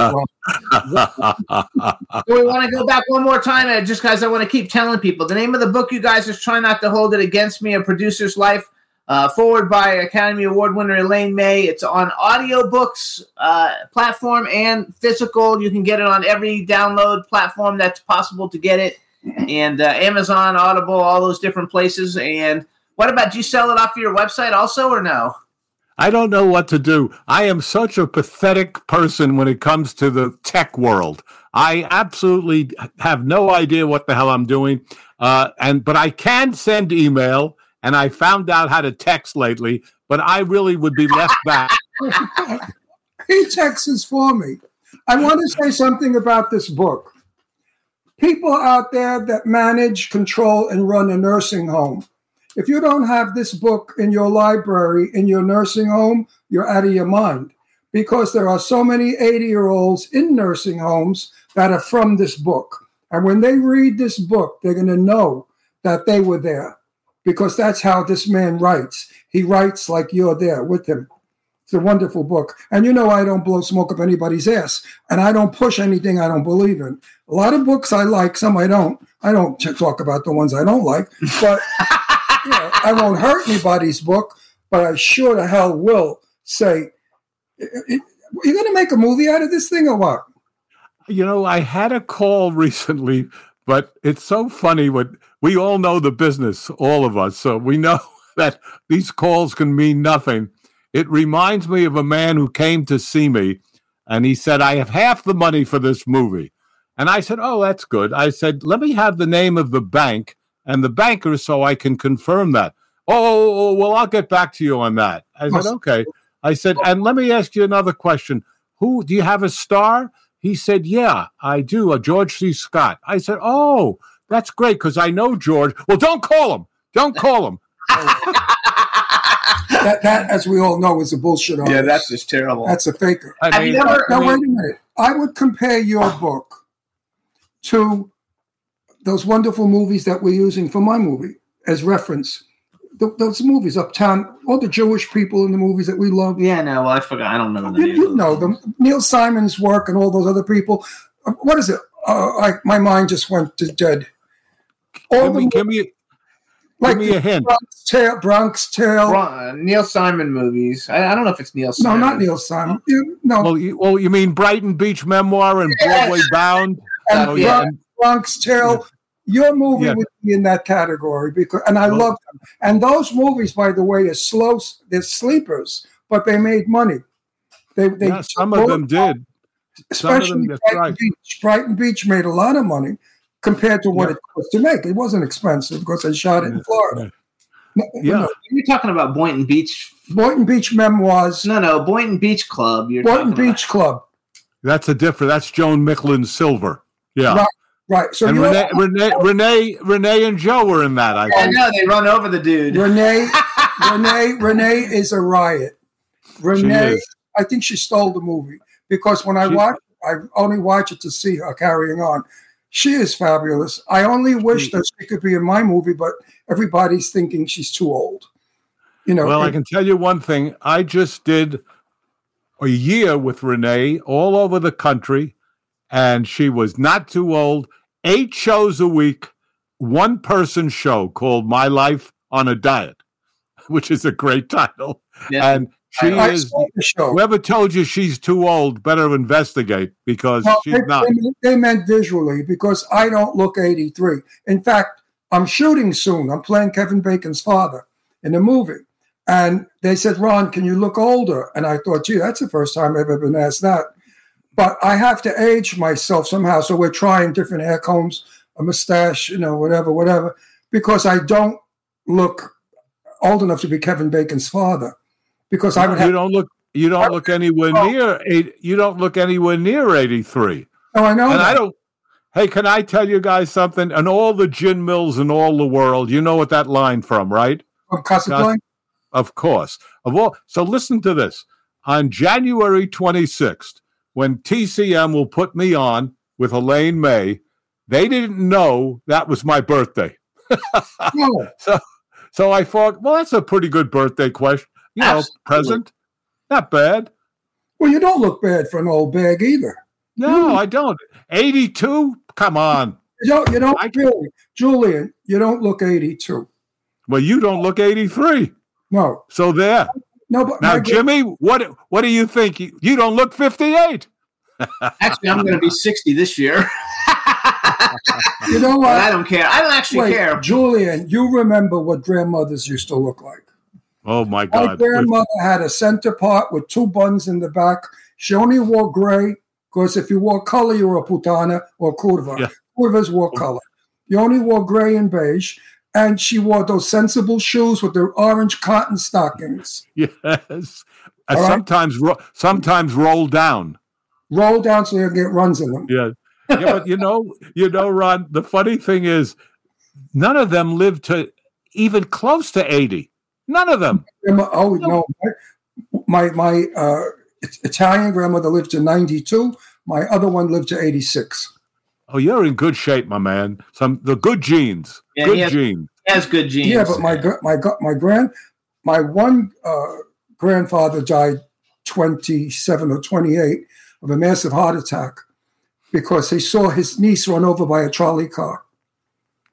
Do we want to go back one more time? And just, guys, I want to keep telling people the name of the book, you guys, is Try Not to Hold It Against Me, A Producer's Life, uh, forward by Academy Award winner Elaine May. It's on audiobooks uh, platform and physical. You can get it on every download platform that's possible to get it, and uh, Amazon, Audible, all those different places. And what about, do you sell it off of your website also, or no? I don't know what to do. I am such a pathetic person when it comes to the tech world. I absolutely have no idea what the hell I'm doing. Uh, and but I can send email, and I found out how to text lately, but I really would be left back. He texts for me. I want to say something about this book. People out there that manage, control, and run a nursing home, if you don't have this book in your library, in your nursing home, you're out of your mind, because there are so many eighty-year-olds in nursing homes that are from this book. And when they read this book, they're going to know that they were there, because that's how this man writes. He writes like you're there with him. It's a wonderful book. And you know I don't blow smoke up anybody's ass, and I don't push anything I don't believe in. A lot of books I like, some I don't. I don't talk about the ones I don't like, but... You know, I won't hurt anybody's book, but I sure to hell will say, you going to make a movie out of this thing or what? You know, I had a call recently, but it's so funny. What we all know the business, all of us, so we know that these calls can mean nothing. It reminds me of a man who came to see me, and he said, I have half the money for this movie. And I said, oh, that's good. I said, let me have the name of the bank and the banker, so I can confirm that. Oh, well, I'll get back to you on that. I said, okay. I said, and let me ask you another question. Who, do you have a star? He said, yeah, I do, a George C. Scott. I said, oh, that's great, because I know George. Well, don't call him. Don't call him. that, that, as we all know, is a bullshit artist. Yeah, that's just terrible. That's a faker. I mean, I've never, I mean, now, wait a minute. I would compare your book to those wonderful movies that we're using for my movie as reference. Th- those movies, Uptown, all the Jewish people in the movies that we love. Yeah, no, well, I forgot. I don't know the you, you know them. Neil Simon's work and all those other people. Uh, what is it? Uh, I, my mind just went to dead. All give, the me, movies, give me, like give me a hint. Bronx Tale. Bronx Tale. Bron- uh, Neil Simon movies. I, I don't know if it's Neil Simon. No, not Neil Simon. Huh? You, no. Well you, well, you mean Brighton Beach Memoir and yes. Broadway Bound? And oh, yeah. Bron- Bronx Tale, yeah. Your movie yeah. would be in that category, because, and I oh. love them. And those movies, by the way, are slow. They're sleepers, but they made money. They, they yeah, some of them did. Especially them, Brighton right. Beach. Brighton Beach made a lot of money compared to what yeah. it cost to make. It wasn't expensive because they shot it in Florida. Yeah. No, yeah. no. You're talking about Boynton Beach. Boynton Beach Memoirs. No, no, Boynton Beach Club. You're Boynton Beach about. Club. That's a different. That's Joan Micklin Silver. Yeah. Right. Right, so and Renee, Renee, Renee, Renee, and Joe were in that. I yeah, think. No, they run over the dude. Renee, Renee, Renee is a riot. Renee, I think she stole the movie, because when I she, watch, I only watch it to see her carrying on. She is fabulous. I only wish she, that she could be in my movie, but everybody's thinking she's too old. You know. Well, and, I can tell you one thing. I just did a year with Renee all over the country, and she was not too old. Eight shows a week, one-person show called My Life on a Diet, which is a great title. Yeah. And she I, is, I whoever told you she's too old, better investigate, because well, she's they, not. They meant visually, because I don't look eighty-three. In fact, I'm shooting soon. I'm playing Kevin Bacon's father in a movie. And they said, Ron, can you look older? And I thought, gee, that's the first time I've ever been asked that. But I have to age myself somehow, so we're trying different hair combs, a mustache, you know, whatever, whatever, because I don't look old enough to be Kevin Bacon's father. Because I would have you don't look you don't I, look anywhere oh. near eight, you don't look anywhere near eighty-three. Oh, I know. And that. I don't. Hey, can I tell you guys something? And all the gin mills in all the world, you know what that line from, right? Of Casablanca. Of course. Of all. So listen to this. On January twenty-sixth. When T C M will put me on with Elaine May, they didn't know that was my birthday. no. So so I thought, well, that's a pretty good birthday question. You know, Absolutely. Present. Not bad. Well, you don't look bad for an old bag either. No, you, I don't. eighty-two? Come on. You don't, you don't I, really, Julian, you don't look eighty-two. Well, you don't look eighty-three. No. So there. No, but now, Jimmy, what what do you think? You, you don't look fifty-eight. Actually, I'm going to be sixty this year. You know what? But I don't care. I don't actually Wait, care. Julian, you remember what grandmothers used to look like. Oh, my God. My grandmother had a center part with two buns in the back. She only wore gray, because if you wore color, you were a putana or kurva. Yeah. Kurvas wore color. You only wore gray and beige. And she wore those sensible shoes with their orange cotton stockings. Yes. Uh, sometimes right? ro- sometimes roll down. Roll down so you get runs in them. Yeah. Yeah, but you know, you know, Ron, the funny thing is none of them lived to even close to eighty. None of them. Oh, no. My my uh, Italian grandmother lived to ninety-two. My other one lived to eighty-six. Oh, you're in good shape, my man. Some the good genes, yeah, good he has, genes. He has good genes. Yeah, but my my my grand, my one uh, grandfather died twenty-seven or twenty-eight of a massive heart attack because he saw his niece run over by a trolley car.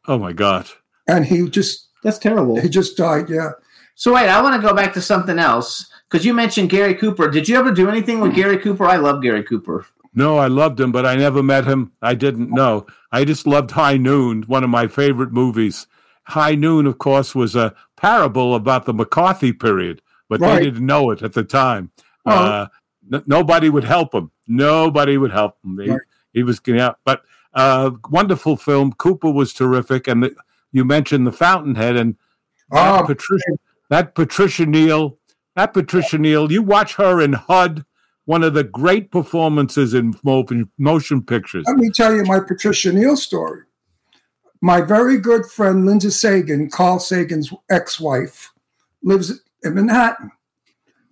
Oh my God! And he just that's terrible. He just died. Yeah. So wait, I want to go back to something else because you mentioned Gary Cooper. Did you ever do anything with Gary Cooper? I love Gary Cooper. No, I loved him, but I never met him. I didn't know. I just loved High Noon, one of my favorite movies. High Noon, of course, was a parable about the McCarthy period, but right. They didn't know it at the time. Oh. Uh, n- nobody would help him. Nobody would help him. He, right. he was, yeah, but uh, wonderful film. Cooper was terrific, and the, you mentioned The Fountainhead and that, oh, Patricia, that Patricia Neal. That Patricia Neal. You watch her in H U D. One of the great performances in motion pictures. Let me tell you my Patricia Neal story. My very good friend, Linda Sagan, Carl Sagan's ex-wife, lives in Manhattan.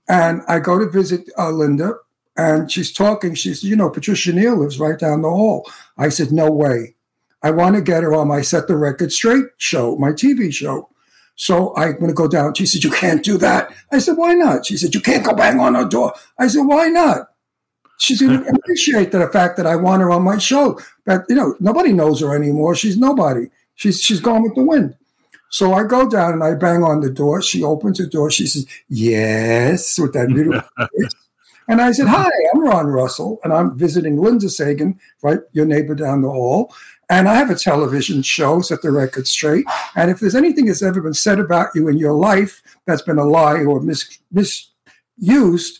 And I go to visit uh, Linda, and she's talking. She says, you know, Patricia Neal lives right down the hall. I said, no way. I want to get her on my Set the Record Straight show, my T V show. So I'm going to go down. She said, you can't do that. I said, why not? She said, you can't go bang on her door. I said, why not? She's going to appreciate the fact that I want her on my show. But, you know, nobody knows her anymore. She's nobody. She's she's gone with the wind. So I go down and I bang on the door. She opens the door. She says, yes, with that beautiful face. And I said, hi, I'm Ron Russell, and I'm visiting Linda Sagan, right, your neighbor down the hall. And I have a television show, Set the Record Straight. And if there's anything that's ever been said about you in your life that's been a lie or mis- misused,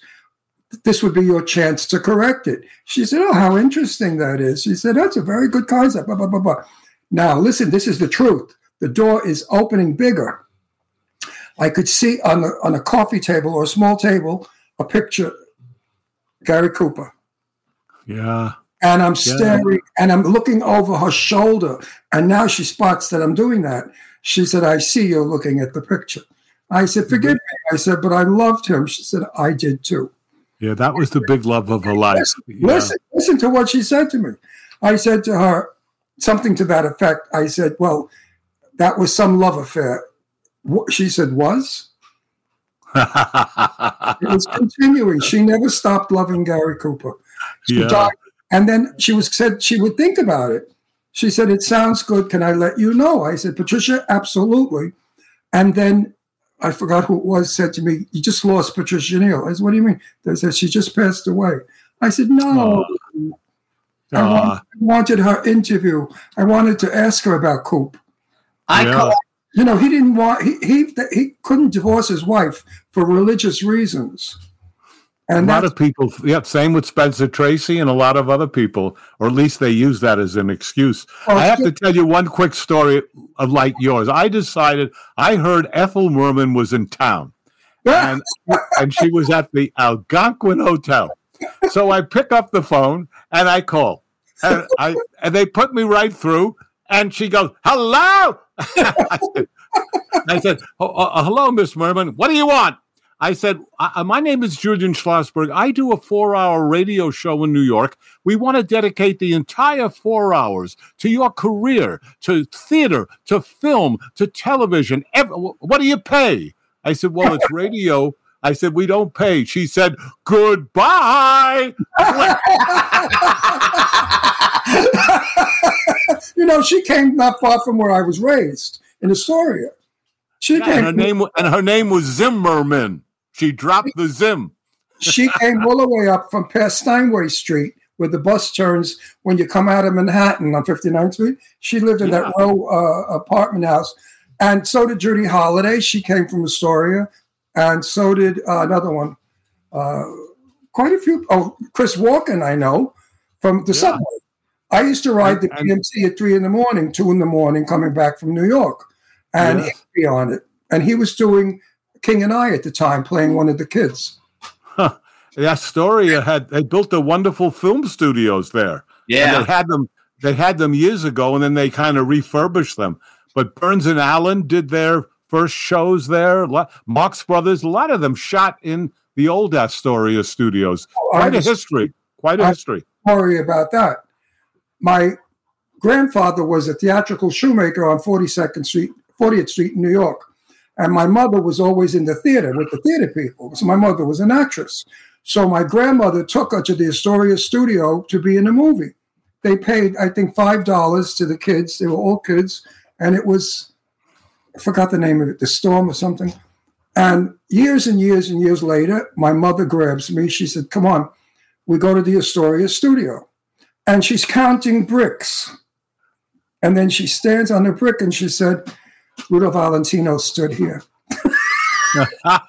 this would be your chance to correct it. She said, oh, how interesting that is. She said, that's a very good concept, blah, blah, blah, blah. Now, listen, this is the truth. The door is opening bigger. I could see on a, on a coffee table or a small table a picture, Gary Cooper. Yeah. And I'm staring, yeah. and I'm looking over her shoulder, and now she spots that I'm doing that. She said, I see you're looking at the picture. I said, forgive me. I said, but I loved him. She said, I did too. Yeah, that was the big love of her life. Listen, yeah. listen, listen to what she said to me. I said to her something to that effect. I said, well, that was some love affair. She said, was? It was continuing. She never stopped loving Gary Cooper. She yeah. died. And then she was said she would think about it. She said, it sounds good. Can I let you know? I said, Patricia, absolutely. And then I forgot who it was said to me, you just lost Patricia Neal. I said, what do you mean? They said, she just passed away. I said, no. Aww. I wanted, wanted her interview. I wanted to ask her about Coop. I yeah. call, You know, he didn't want, he, he he couldn't divorce his wife for religious reasons. And a lot of people, yeah, same with Spencer Tracy and a lot of other people, or at least they use that as an excuse. Oh, I have to tell you one quick story of like yours. I decided, I heard Ethel Merman was in town, and, and she was at the Algonquin Hotel. So I pick up the phone, and I call. And, I, and they put me right through, and she goes, hello? I said, I said oh, oh, hello, Miss Merman. What do you want? I said, I, my name is Julian Schlossberg. I do a four-hour radio show in New York. We want to dedicate the entire four hours to your career, to theater, to film, to television. Every, what do you pay? I said, well, it's radio. I said, we don't pay. She said, goodbye. You know, she came not far from where I was raised in Astoria. She yeah, came. And her, name, and her name was Zimmerman. She dropped the Zim. She came all the way up from past Steinway Street, where the bus turns when you come out of Manhattan on fifty-ninth Street. She lived in yeah. that row uh, apartment house. And so did Judy Holliday. She came from Astoria. And so did uh, another one. Uh, quite a few. Oh, Chris Walken, I know, from the yeah. subway. I used to ride the B M T at three in the morning, two in the morning, coming back from New York. And yes. he'd be on it. And he was doing King and I at the time, playing one of the kids. Huh. Astoria had they built the wonderful film studios there. Yeah. And they had them they had them years ago, and then they kind of refurbished them. But Burns and Allen did their first shows there. Marx Brothers, a lot of them shot in the old Astoria studios. Oh, Quite I a history. Quite a I history. Sorry about that. My grandfather was a theatrical shoemaker on forty-second Street, fortieth Street in New York. And my mother was always in the theater with the theater people. So my mother was an actress. So my grandmother took her to the Astoria studio to be in a movie. They paid, I think, five dollars to the kids. They were all kids. And it was, I forgot the name of it, The Storm or something. And years and years and years later, my mother grabs me. She said, come on, we go to the Astoria studio. And she's counting bricks. And then she stands on a brick and she said, Ludo Valentino stood here. I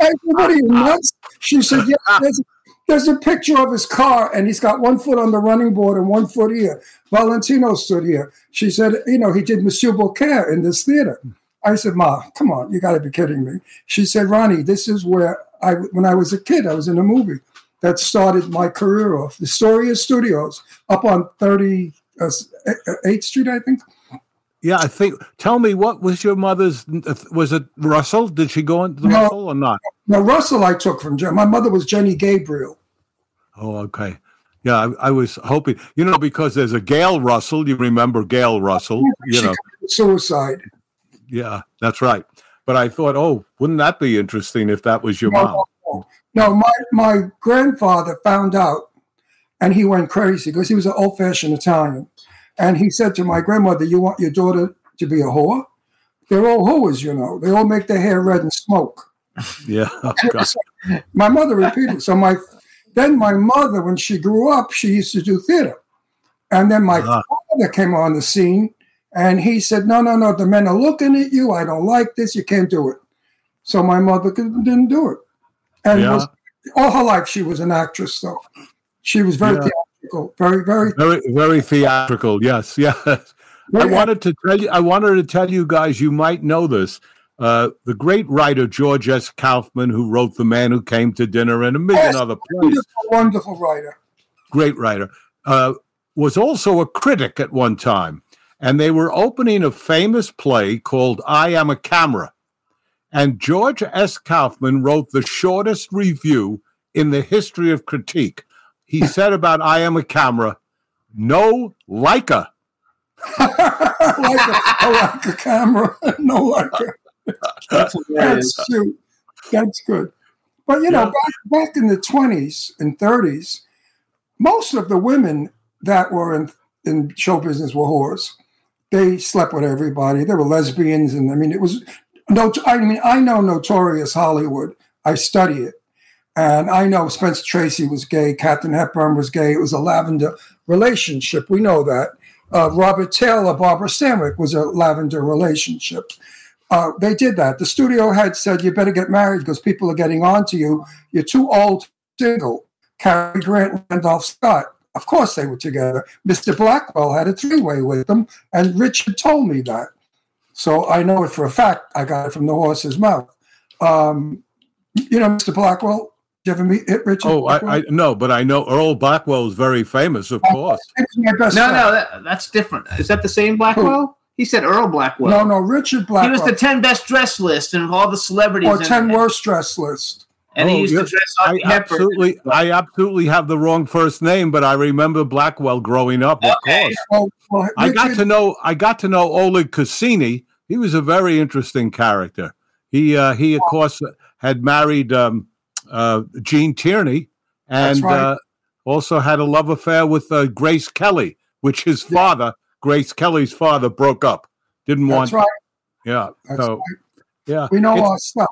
said, what are you, nuts? She said, yeah, there's, there's a picture of his car, and he's got one foot on the running board and one foot here. Valentino stood here. She said, you know, he did Monsieur Beaucaire in this theater. I said, Ma, come on, you got to be kidding me. She said, Ronnie, this is where I, when I was a kid, I was in a movie. That started my career off. The Astoria Studios up on thirty-eighth Street, I think. Yeah, I think. Tell me, what was your mother's? Was it Russell? Did she go into the no, Russell or not? No, Russell I took from Jen. My mother was Jenny Gabriel. Oh, okay. Yeah, I, I was hoping, you know, because there's a Gail Russell. You remember Gail Russell? You she know, suicide. Yeah, that's right. But I thought, oh, wouldn't that be interesting if that was your no, mom? No. No, my, my grandfather found out, and he went crazy because he was an old-fashioned Italian. And he said to my grandmother, you want your daughter to be a whore? They're all whores, you know. They all make their hair red and smoke. Yeah. So my mother repeated. So my then my mother, when she grew up, she used to do theater. And then my uh-huh. father came on the scene, and he said, no, no, no, the men are looking at you. I don't like this. You can't do it. So my mother didn't do it. And yeah. was, all her life, she was an actress, though. She was very yeah. theatrical, very, very, very, very theatrical. Yes, yes. Very I wanted to tell you. I wanted to tell you guys. You might know this. Uh, the great writer George S. Kaufman, who wrote *The Man Who Came to Dinner* and a million yes, other plays, wonderful, wonderful writer, great writer, uh, was also a critic at one time. And they were opening a famous play called *I Am a Camera*. And George S. Kaufman wrote the shortest review in the history of critique. He said about I Am a Camera, no Leica. I like a camera, no Leica. That's, That's cute. That's good. But, you know, yeah. back, back in the twenties and thirties, most of the women that were in, in show business were whores. They slept with everybody. They were lesbians. And, I mean, it was... No, I mean, I know notorious Hollywood. I study it. And I know Spencer Tracy was gay. Katharine Hepburn was gay. It was a lavender relationship. We know that. Uh, Robert Taylor, Barbara Stanwyck was a lavender relationship. Uh, they did that. The studio head said, you better get married because people are getting on to you. You're too old to be single. Cary Grant and Randolph Scott. Of course they were together. Mister Blackwell had a three-way with them. And Richard told me that. So I know it for a fact. I got it from the horse's mouth. Um, you know, Mister Blackwell? Did you ever meet Richard? Oh, I, I no, but I know Earl Blackwell is very famous, of I, course. No, friend. no, that, that's different. Is that the same Blackwell? Who? He said Earl Blackwell. No, no, Richard Blackwell. He was the ten best dressed list and all the celebrities. Or ten and, worst dressed list. And oh, he used yes. to dress up. I absolutely, I absolutely have the wrong first name, but I remember Blackwell growing up. Of okay. course, oh, well, I got to know. I got to know Oleg Cassini. He was a very interesting character. He, uh, he of course, had married um, uh, Jean Tierney, and right. uh, also had a love affair with uh, Grace Kelly, which his father, Grace Kelly's father, broke up. Didn't That's want. Right. Yeah. That's so, right. Yeah. We know it's, our stuff.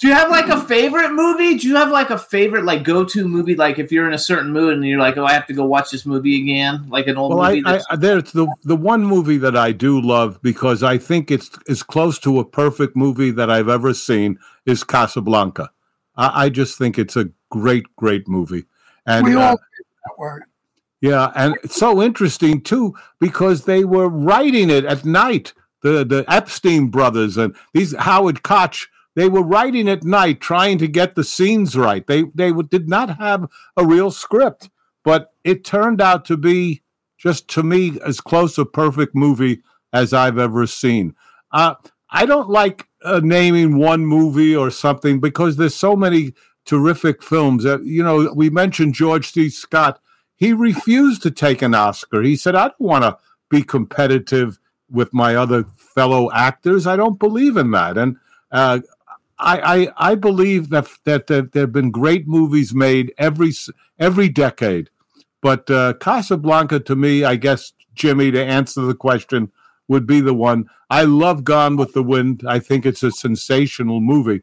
Do you have like a favorite movie? Do you have like a favorite like go-to movie? Like if you're in a certain mood and you're like, oh, I have to go watch this movie again, like an old well, movie. I, I, there's the the one movie that I do love because I think it's as close to a perfect movie that I've ever seen is Casablanca. I, I just think it's a great, great movie. And we all uh, that word. Yeah, and it's so interesting too because they were writing it at night. The the Epstein brothers and these Howard Koch. They were writing at night, trying to get the scenes right. They they did not have a real script, but it turned out to be just to me as close a perfect movie as I've ever seen. Uh, I don't like uh, naming one movie or something because there's so many terrific films. Uh, you know, we mentioned George C. Scott. He refused to take an Oscar. He said, "I don't want to be competitive with my other fellow actors. I don't believe in that." And uh, I, I I believe that that, that there have been great movies made every every decade, but uh, Casablanca to me, I guess, Jimmy, to answer the question, would be the one. I love Gone with the Wind. I think it's a sensational movie.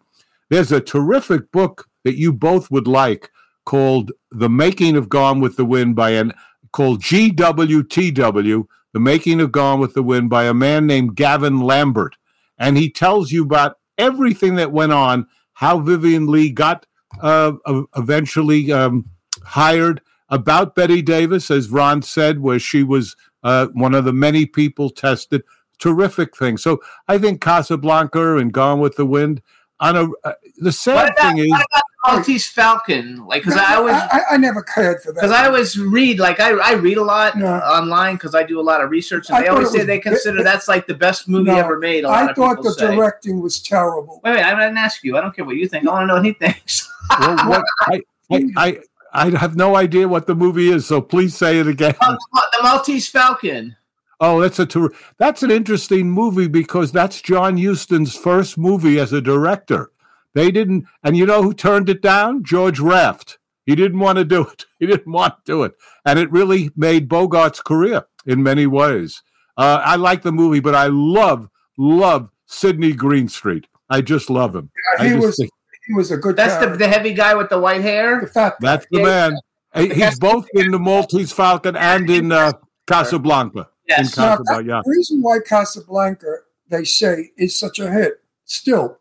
There's a terrific book that you both would like called The Making of Gone with the Wind by an called G W T W, The Making of Gone with the Wind by a man named Gavin Lambert, and he tells you about everything that went on, how Vivian Leigh got uh, eventually um, hired, about Bette Davis, as Ron said, where she was uh, one of the many people tested. Terrific thing. So I think Casablanca and Gone with the Wind. On a uh, the sad what about, thing is, what about the Maltese Falcon? Like, because no, I always, I, I never cared for that. Because I always read, like, I, I read a lot no. online because I do a lot of research, and I they always say was, they consider it, that's like the best movie no, ever made. A lot I of thought the say. directing was terrible. Wait, wait, I didn't ask you. I don't care what you think. I want to know what he thinks. well, what, I, I, I, I have no idea what the movie is, so please say it again. The, the Maltese Falcon. Oh, that's a ter- that's an interesting movie because that's John Huston's first movie as a director. They didn't, and you know who turned it down? George Raft. He didn't want to do it. He didn't want to do it, and it really made Bogart's career in many ways. Uh, I like the movie, but I love love Sidney Greenstreet. I just love him. Yeah, he was think- he was a good. That's the, the heavy guy with the white hair. The fat guy. That's the man. He, he's both in The Maltese Falcon and in uh, Casablanca. Yes. Now, that, yeah. The reason why Casablanca, they say, is such a hit still,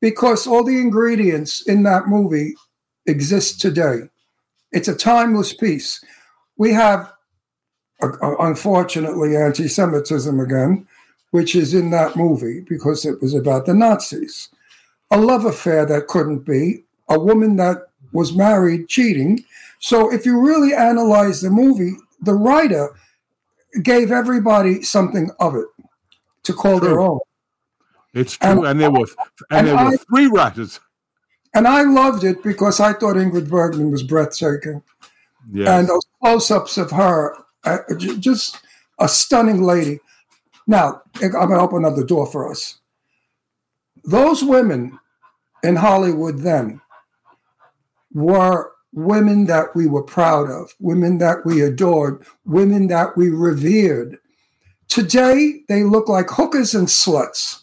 because all the ingredients in that movie exist today. It's a timeless piece. We have, uh, unfortunately, anti-Semitism again, which is in that movie because it was about the Nazis. A love affair that couldn't be, a woman that was married cheating. So if you really analyze the movie, the writer gave everybody something of it to call true. their own. It's true, and, and there were and, and there I, were three writers. And I loved it because I thought Ingrid Bergman was breathtaking, yes. and those close-ups of her, uh, just a stunning lady. Now I'm going to open another door for us. Those women in Hollywood then were women that we were proud of, women that we adored, women that we revered. Today, they look like hookers and sluts.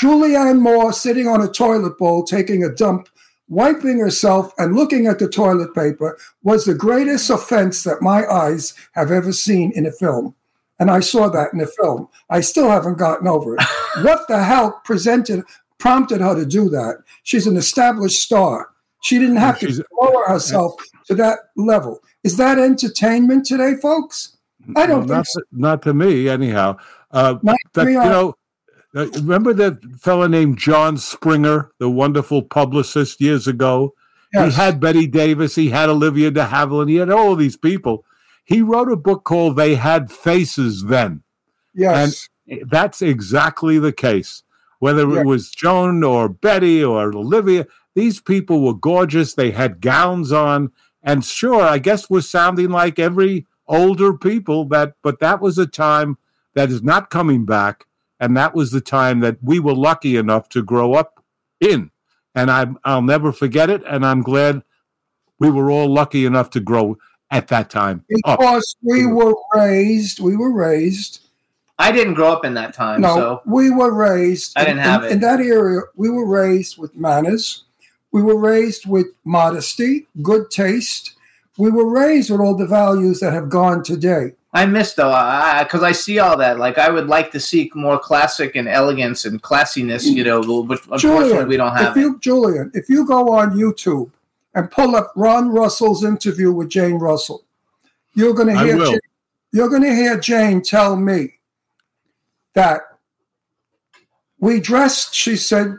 Julianne Moore sitting on a toilet bowl, taking a dump, wiping herself and looking at the toilet paper was the greatest offense that my eyes have ever seen in a film. And I saw that in a film. I still haven't gotten over it. What the hell presented, prompted her to do that? She's an established star. She didn't have to lower herself to that level. Is that entertainment today, folks? I don't no, think not, so. Not to me, anyhow. Uh, not that, me, you I... know, remember that fellow named John Springer, the wonderful publicist years ago? Yes. He had Bette Davis. He had Olivia de Havilland. He had all of these people. He wrote a book called They Had Faces Then. Yes. And that's exactly the case. Whether yes. it was Joan or Betty or Olivia, these people were gorgeous. They had gowns on. And sure, I guess we're sounding like every older people, that, but that was a time that is not coming back. And that was the time that we were lucky enough to grow up in. And I, I'll never forget it, and I'm glad we were all lucky enough to grow at that time. Because up. we were raised, we were raised. I didn't grow up in that time. No, so we were raised. I didn't in, have it. In that area, we were raised with manners. We were raised with modesty, good taste. We were raised with all the values that have gone today. I miss, though, because I, I, I see all that. Like, I would like to see more classic and elegance and classiness, you know, but unfortunately Julian, we don't have if you, it. Julian, if you go on YouTube and pull up Ron Russell's interview with Jane Russell, you're going to hear Jane, you're going to hear Jane tell me that we dressed, she said,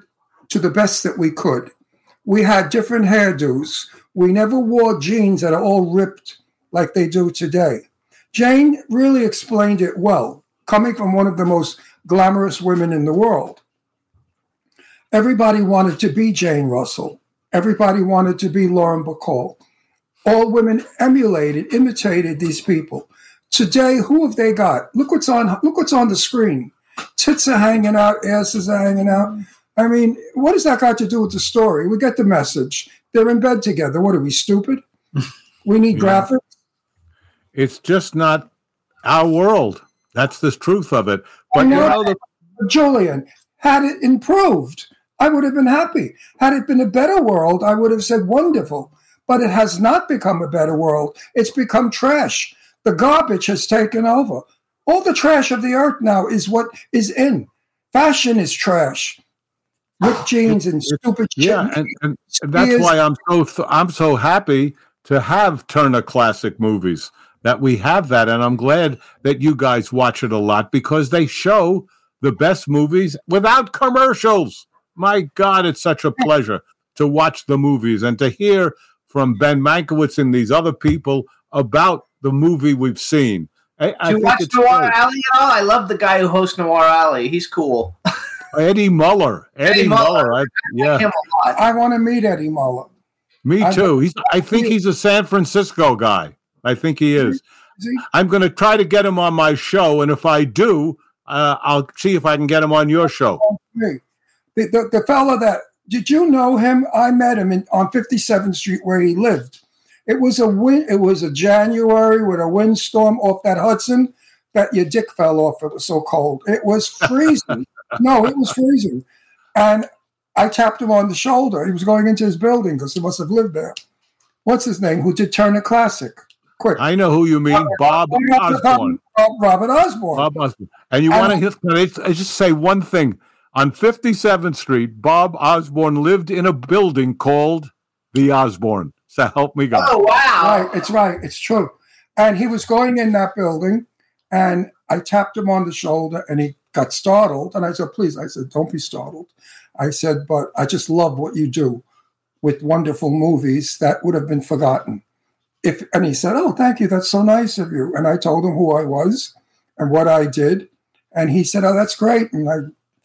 to the best that we could. We had different hairdos. We never wore jeans that are all ripped like they do today. Jane really explained it well, coming from one of the most glamorous women in the world. Everybody wanted to be Jane Russell. Everybody wanted to be Lauren Bacall. All women emulated, imitated these people. Today, who have they got? Look what's on, look what's on the screen. Tits are hanging out, asses are hanging out. I mean, what has that got to do with the story? We get the message. They're in bed together. What are we, stupid? We need yeah. graphics. It's just not our world. That's the truth of it. But you know, the- Julian, had it improved, I would have been happy. Had it been a better world, I would have said wonderful. But it has not become a better world. It's become trash. The garbage has taken over. All the trash of the earth now is what is in. Fashion is trash. Ripped jeans and stupid shit. Yeah, and, and, and that's why I'm so th- I'm so happy to have Turner Classic Movies, that we have that. And I'm glad that you guys watch it a lot, because they show the best movies without commercials. My God, it's such a pleasure to watch the movies and to hear from Ben Mankiewicz and these other people about the movie we've seen. I, I Do you watch Noir great. Alley at all? I love the guy who hosts Noir Alley. He's cool. Eddie Muller. Eddie, Eddie Muller. Muller. I, yeah. I like him a lot. I want to meet Eddie Muller. Me I too. He's. I think he's a San Francisco guy. I think he is. is he? I'm going to try to get him on my show, and if I do, uh, I'll see if I can get him on your show. The, the, the fellow that, did you know him? I met him in, on fifty-seventh Street where he lived. It was a win, It was a January with a windstorm off that Hudson that your dick fell off. It was so cold. It was freezing. No, it was freezing. And I tapped him on the shoulder. He was going into his building because he must have lived there. What's his name? Who did Turner Classic? Quick. I know who you mean, Bob, Bob Osborne. Robert Osborne. Bob Osborne. And you want to I just say one thing. On fifty-seventh Street, Bob Osborne lived in a building called the Osborne. So help me God. Oh, wow. Right, it's right. It's true. And he was going in that building, and I tapped him on the shoulder, and he got startled. And I said, please, I said, don't be startled. I said, but I just love what you do with wonderful movies that would have been forgotten. If, and he said, oh, thank you. That's so nice of you. And I told him who I was and what I did. And he said, oh, that's great. And I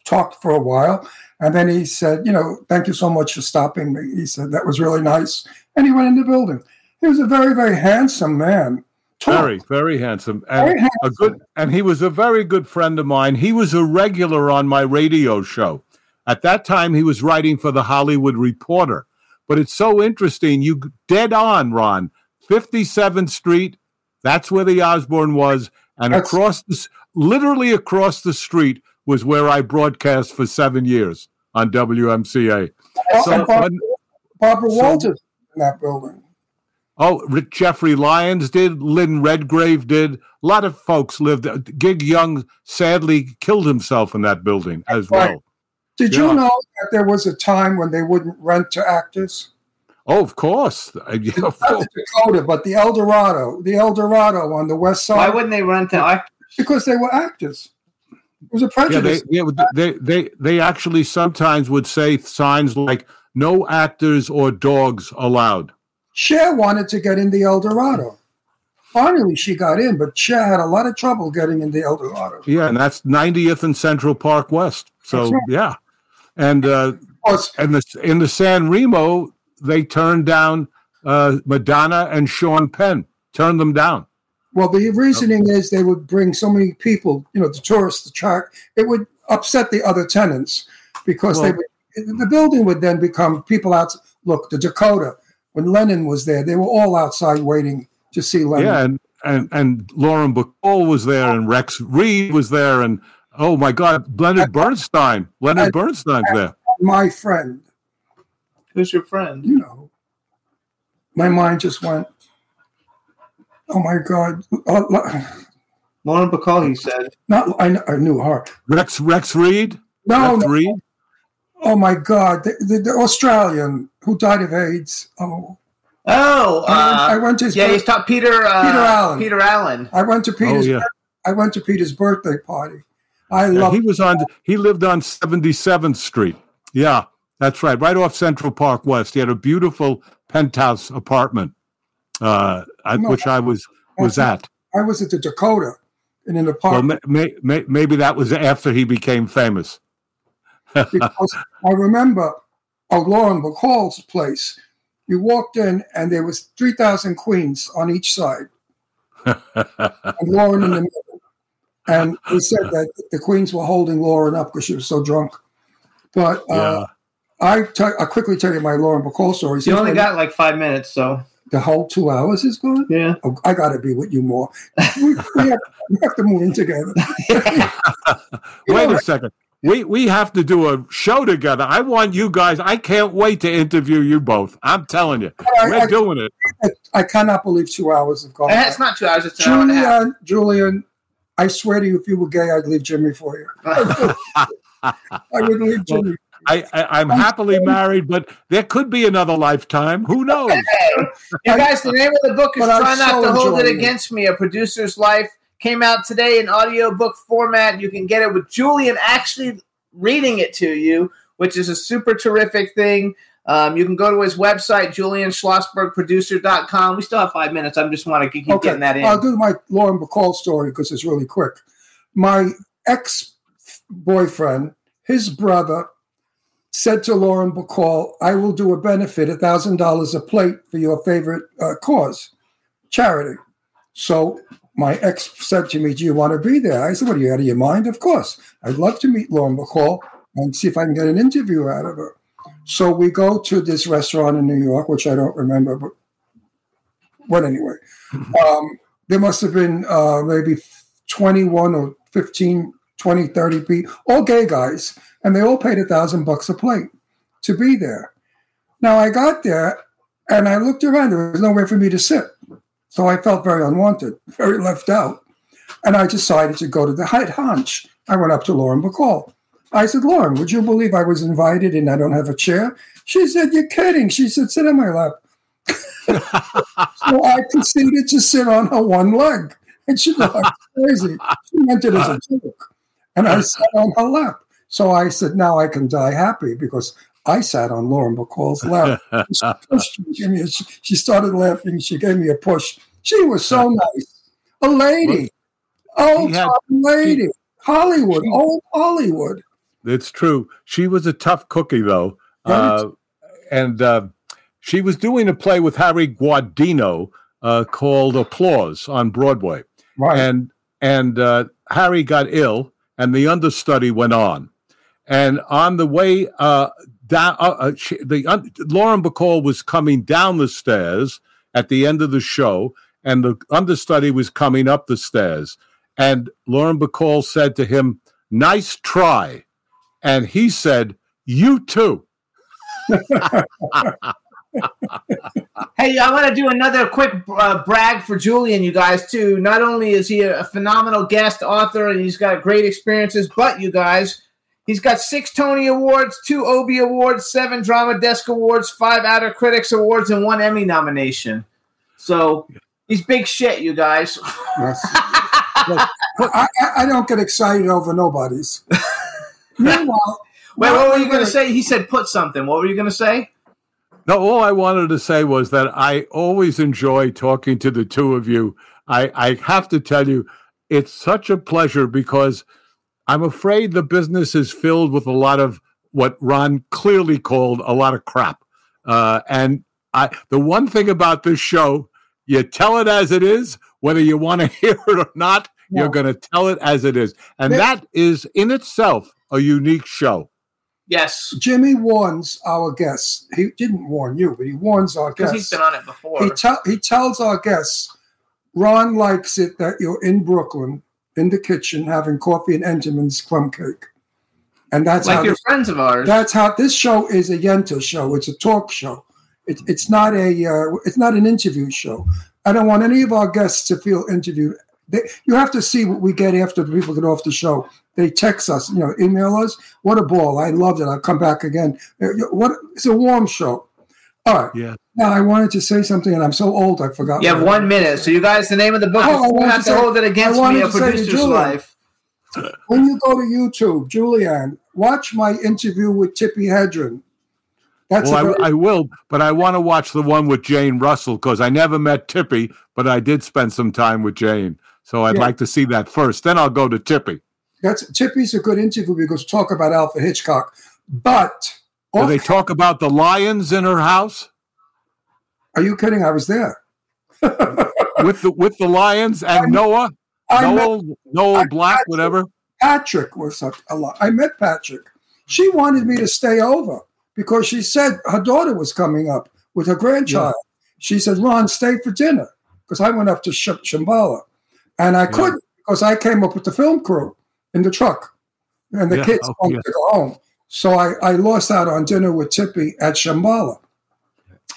talked for a while. And then he said, you know, thank you so much for stopping me. He said, that was really nice. And he went in the building. He was a very, very handsome man. Talk. Very, very handsome. And very handsome. A good, and he was a very good friend of mine. He was a regular on my radio show. At that time, he was writing for The Hollywood Reporter. But it's so interesting. You dead on, Ron. fifty-seventh Street, that's where the Osborne was, and that's, across the, literally across the street was where I broadcast for seven years on W M C A. Uh, so, Barbara, Barbara so, Walters in that building. Oh, Rick Jeffrey Lyons did, Lynn Redgrave did, a lot of folks lived. Gig Young sadly killed himself in that building as right. well. Did yeah. you know that there was a time when they wouldn't rent to actors? Oh, of course. Yeah, of course. Not Dakota, but the El Dorado, the El Dorado on the west side. Why wouldn't they rent to actors? Because they were actors. It was a prejudice. Yeah, they, yeah, they, they, they actually sometimes would say signs like, no actors or dogs allowed. Cher wanted to get in the El Dorado. Finally, she got in, but Cher had a lot of trouble getting in the El Dorado. Yeah, and that's ninetieth and Central Park West. So, right. yeah. And, uh, and the, in the San Remo... They turned down uh, Madonna and Sean Penn, turned them down. Well, the reasoning is they would bring so many people, you know, the tourists, the track. It would upset the other tenants because well, they would the building would then become people out. Look, the Dakota, when Lennon was there, they were all outside waiting to see Lennon. Yeah, and and, and Lauren Bacall was there, and Rex Reed was there, and oh my God, Leonard Bernstein. Leonard Bernstein's there. My friend. Who's your friend? You know, my mind just went, oh my God. Lauren Bacall, he said. Not I, I knew her. Rex Rex Reed? No, Rex no. Reed? Oh my God, the, the, the Australian who died of AIDS. Oh. Oh, uh, I, went, I went to his yeah. Birth- he's taught Peter. Uh, Peter Allen. Peter Allen. I went to Peter's. Oh, yeah. I went to Peter's birthday party. I yeah, love. He was on. He lived on seventy-seventh Street. Yeah, that's right, right off Central Park West. He had a beautiful penthouse apartment, uh, I, no, which I was was I, at. I was at the Dakota, in an apartment. Well, may, may, maybe that was after he became famous. Because I remember a Lauren Bacall's place. You walked in, and there was three thousand queens on each side, and Lauren in the middle. And he said that the queens were holding Lauren up because she was so drunk. But uh, yeah. I, t- I quickly tell you my Lauren Bacall story. You only got like five minutes, so. The whole two hours is gone? Yeah. Oh, I got to be with you more. We, we, have, we have to move in together. Wait know, a second. We we have to do a show together. I want you guys. I can't wait to interview you both. I'm telling you, I, we're I, doing it. I, I cannot believe two hours have gone. It's not two hours. It's an hour and a half. Julian, I swear to you, if you were gay, I'd leave Jimmy for you. I would leave Jimmy. Well, I, I, I'm happily married, but there could be another lifetime. Who knows? Hey, you guys, the name of the book is but "Try I'm Not so to Hold It Against Me: A Producer's Life." Came out today in audiobook format. You can get it with Julian actually reading it to you, which is a super terrific thing. Um, you can go to his website, julian schlossberg producer dot com. We still have five minutes. I just want to keep okay. getting that in. I'll do my Lauren Bacall story because it's really quick. My ex-boyfriend, his brother, said to Lauren Bacall, I will do a benefit, one thousand dollars a plate for your favorite uh, cause, charity. So my ex said to me, do you want to be there? I said, what, are you out of your mind? Of course. I'd love to meet Lauren Bacall and see if I can get an interview out of her. So we go to this restaurant in New York, which I don't remember, but, but anyway. Um, there must have been uh, maybe twenty-one or fifteen, twenty, thirty people, all gay guys, and they all paid a thousand bucks a plate to be there. Now I got there and I looked around. There was nowhere for me to sit. So I felt very unwanted, very left out. And I decided to go to the head honch. I went up to Lauren Bacall. I said, Lauren, would you believe I was invited and I don't have a chair? She said, you're kidding. She said, sit on my lap. So I proceeded to sit on her one leg. And she looked like crazy. She meant it as a joke. And I sat on her lap. So I said, now I can die happy because I sat on Lauren Bacall's lap. She pushed me. A, she started laughing. She gave me a push. She was so nice. A lady. Old had, lady. She, Hollywood. She, old Hollywood. It's true. She was a tough cookie, though. Right. Uh, and uh, she was doing a play with Harry Guardino uh, called Applause on Broadway. Right. And, and uh, Harry got ill, and the understudy went on. And on the way uh, down, uh, she, the uh, Lauren Bacall was coming down the stairs at the end of the show, and the understudy was coming up the stairs. And Lauren Bacall said to him, "Nice try," and he said, "You too." Hey, I want to do another quick uh, brag for Julian, you guys, too. Not only is he a phenomenal guest author, and he's got great experiences, but you guys. He's got six Tony Awards, two Obie Awards, seven Drama Desk Awards, five Outer Critics Awards, and one Emmy nomination. So he's big shit, you guys. Yes. Yes. I, I don't get excited over nobody's. Meanwhile, wait, what were you going to say? He said put something. What were you going to say? No, all I wanted to say was that I always enjoy talking to the two of you. I, I have to tell you, it's such a pleasure because I'm afraid the business is filled with a lot of what Ron clearly called a lot of crap. Uh, and I, the one thing about this show, you tell it as it is, whether you want to hear it or not, no. You're going to tell it as it is. And there, that is in itself a unique show. Yes. Jimmy warns our guests. He didn't warn you, but he warns our guests. Because he's been on it before. He, te- he tells our guests, Ron likes it that you're in Brooklyn, in the kitchen, having coffee and Entenmann's crumb cake. And that's like how your this, friends of ours. That's how this show is a Yenta show. It's a talk show. It, it's not a. Uh, it's not an interview show. I don't want any of our guests to feel interviewed. They, you have to see what we get after the people get off the show. They text us, you know, email us. What a ball! I loved it. I'll come back again. What it's a warm show. All right. Yeah. Now I wanted to say something, and I'm so old I forgot. You have one I minute. So you guys, the name of the book. Oh, you have to, to hold it against me. A producer's life. When you go to YouTube, Julian. Watch my interview with Tippi Hedren. That's well, very- I, I will, but I want to watch the one with Jane Russell because I never met Tippi, but I did spend some time with Jane. So I'd yeah. like to see that first. Then I'll go to Tippi. That's Tippi's a good interview because talk about Alfred Hitchcock. But do off- they talk about the lions in her house? Are you kidding? I was there with the with the lions and I, Noah, I Noel, met- Noel I, Black, I, whatever. Patrick was such a lot. I met Patrick. She wanted me to stay over because she said her daughter was coming up with her grandchild. Yeah. She said, Ron, stay for dinner because I went up to Sh- Shambhala. And I yeah. couldn't because I came up with the film crew in the truck and the yeah. kids oh, wanted yeah. to go home. So I, I lost out on dinner with Tippi at Shambhala.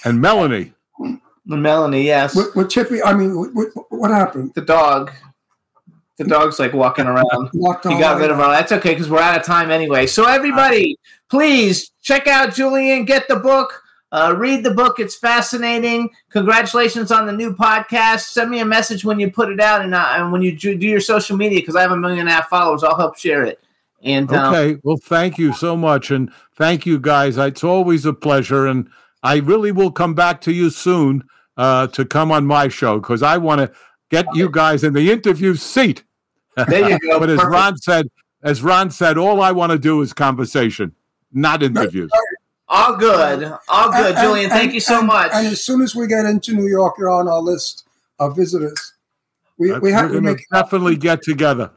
And Melanie. Melanie, yes. With, with Tippi, I mean, with, with, what happened? The dog. The dog's like walking around. You got rid of her. That's okay because we're out of time anyway. So everybody, please check out Julian. Get the book. Uh, read the book. It's fascinating. Congratulations on the new podcast. Send me a message when you put it out and, uh, and when you do your social media because I have a million and a half followers. I'll help share it. And um, okay. Well, thank you so much. And thank you, guys. It's always a pleasure. And I really will come back to you soon uh, to come on my show because I want to get you guys in the interview seat. There you go. But as Ron said, as Ron said, all I want to do is conversation, not interviews. All good. All good, and, Julian. And, thank you so and, much. And as soon as we get into New York, you're on our list of visitors. We That's, we have to make definitely get together.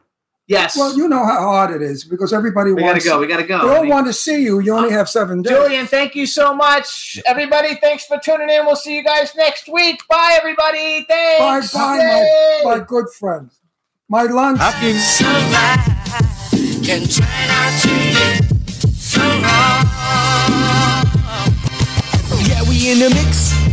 Yes. Well, you know how hard it is because everybody we wants to go. We got to go. They all I mean, want to see you. You only have seven days. Julian, thank you so much. Everybody, thanks for tuning in. We'll see you guys next week. Bye, everybody. Thanks. Bye, bye, my, my good friends. My lunch. Happy. Sunlight can turn out to be so wrong. Yeah, we in the mix.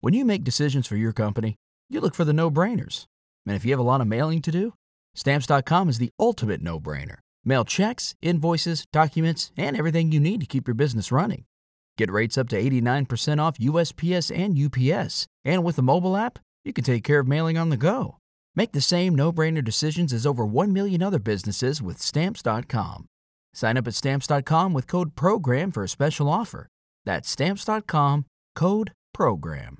When you make decisions for your company, you look for the no-brainers. And if you have a lot of mailing to do, Stamps dot com is the ultimate no-brainer. Mail checks, invoices, documents, and everything you need to keep your business running. Get rates up to eighty-nine percent off U S P S and U P S. And with the mobile app, you can take care of mailing on the go. Make the same no-brainer decisions as over one million other businesses with Stamps dot com. Sign up at Stamps dot com with code PROGRAM for a special offer. That's Stamps dot com, code PROGRAM.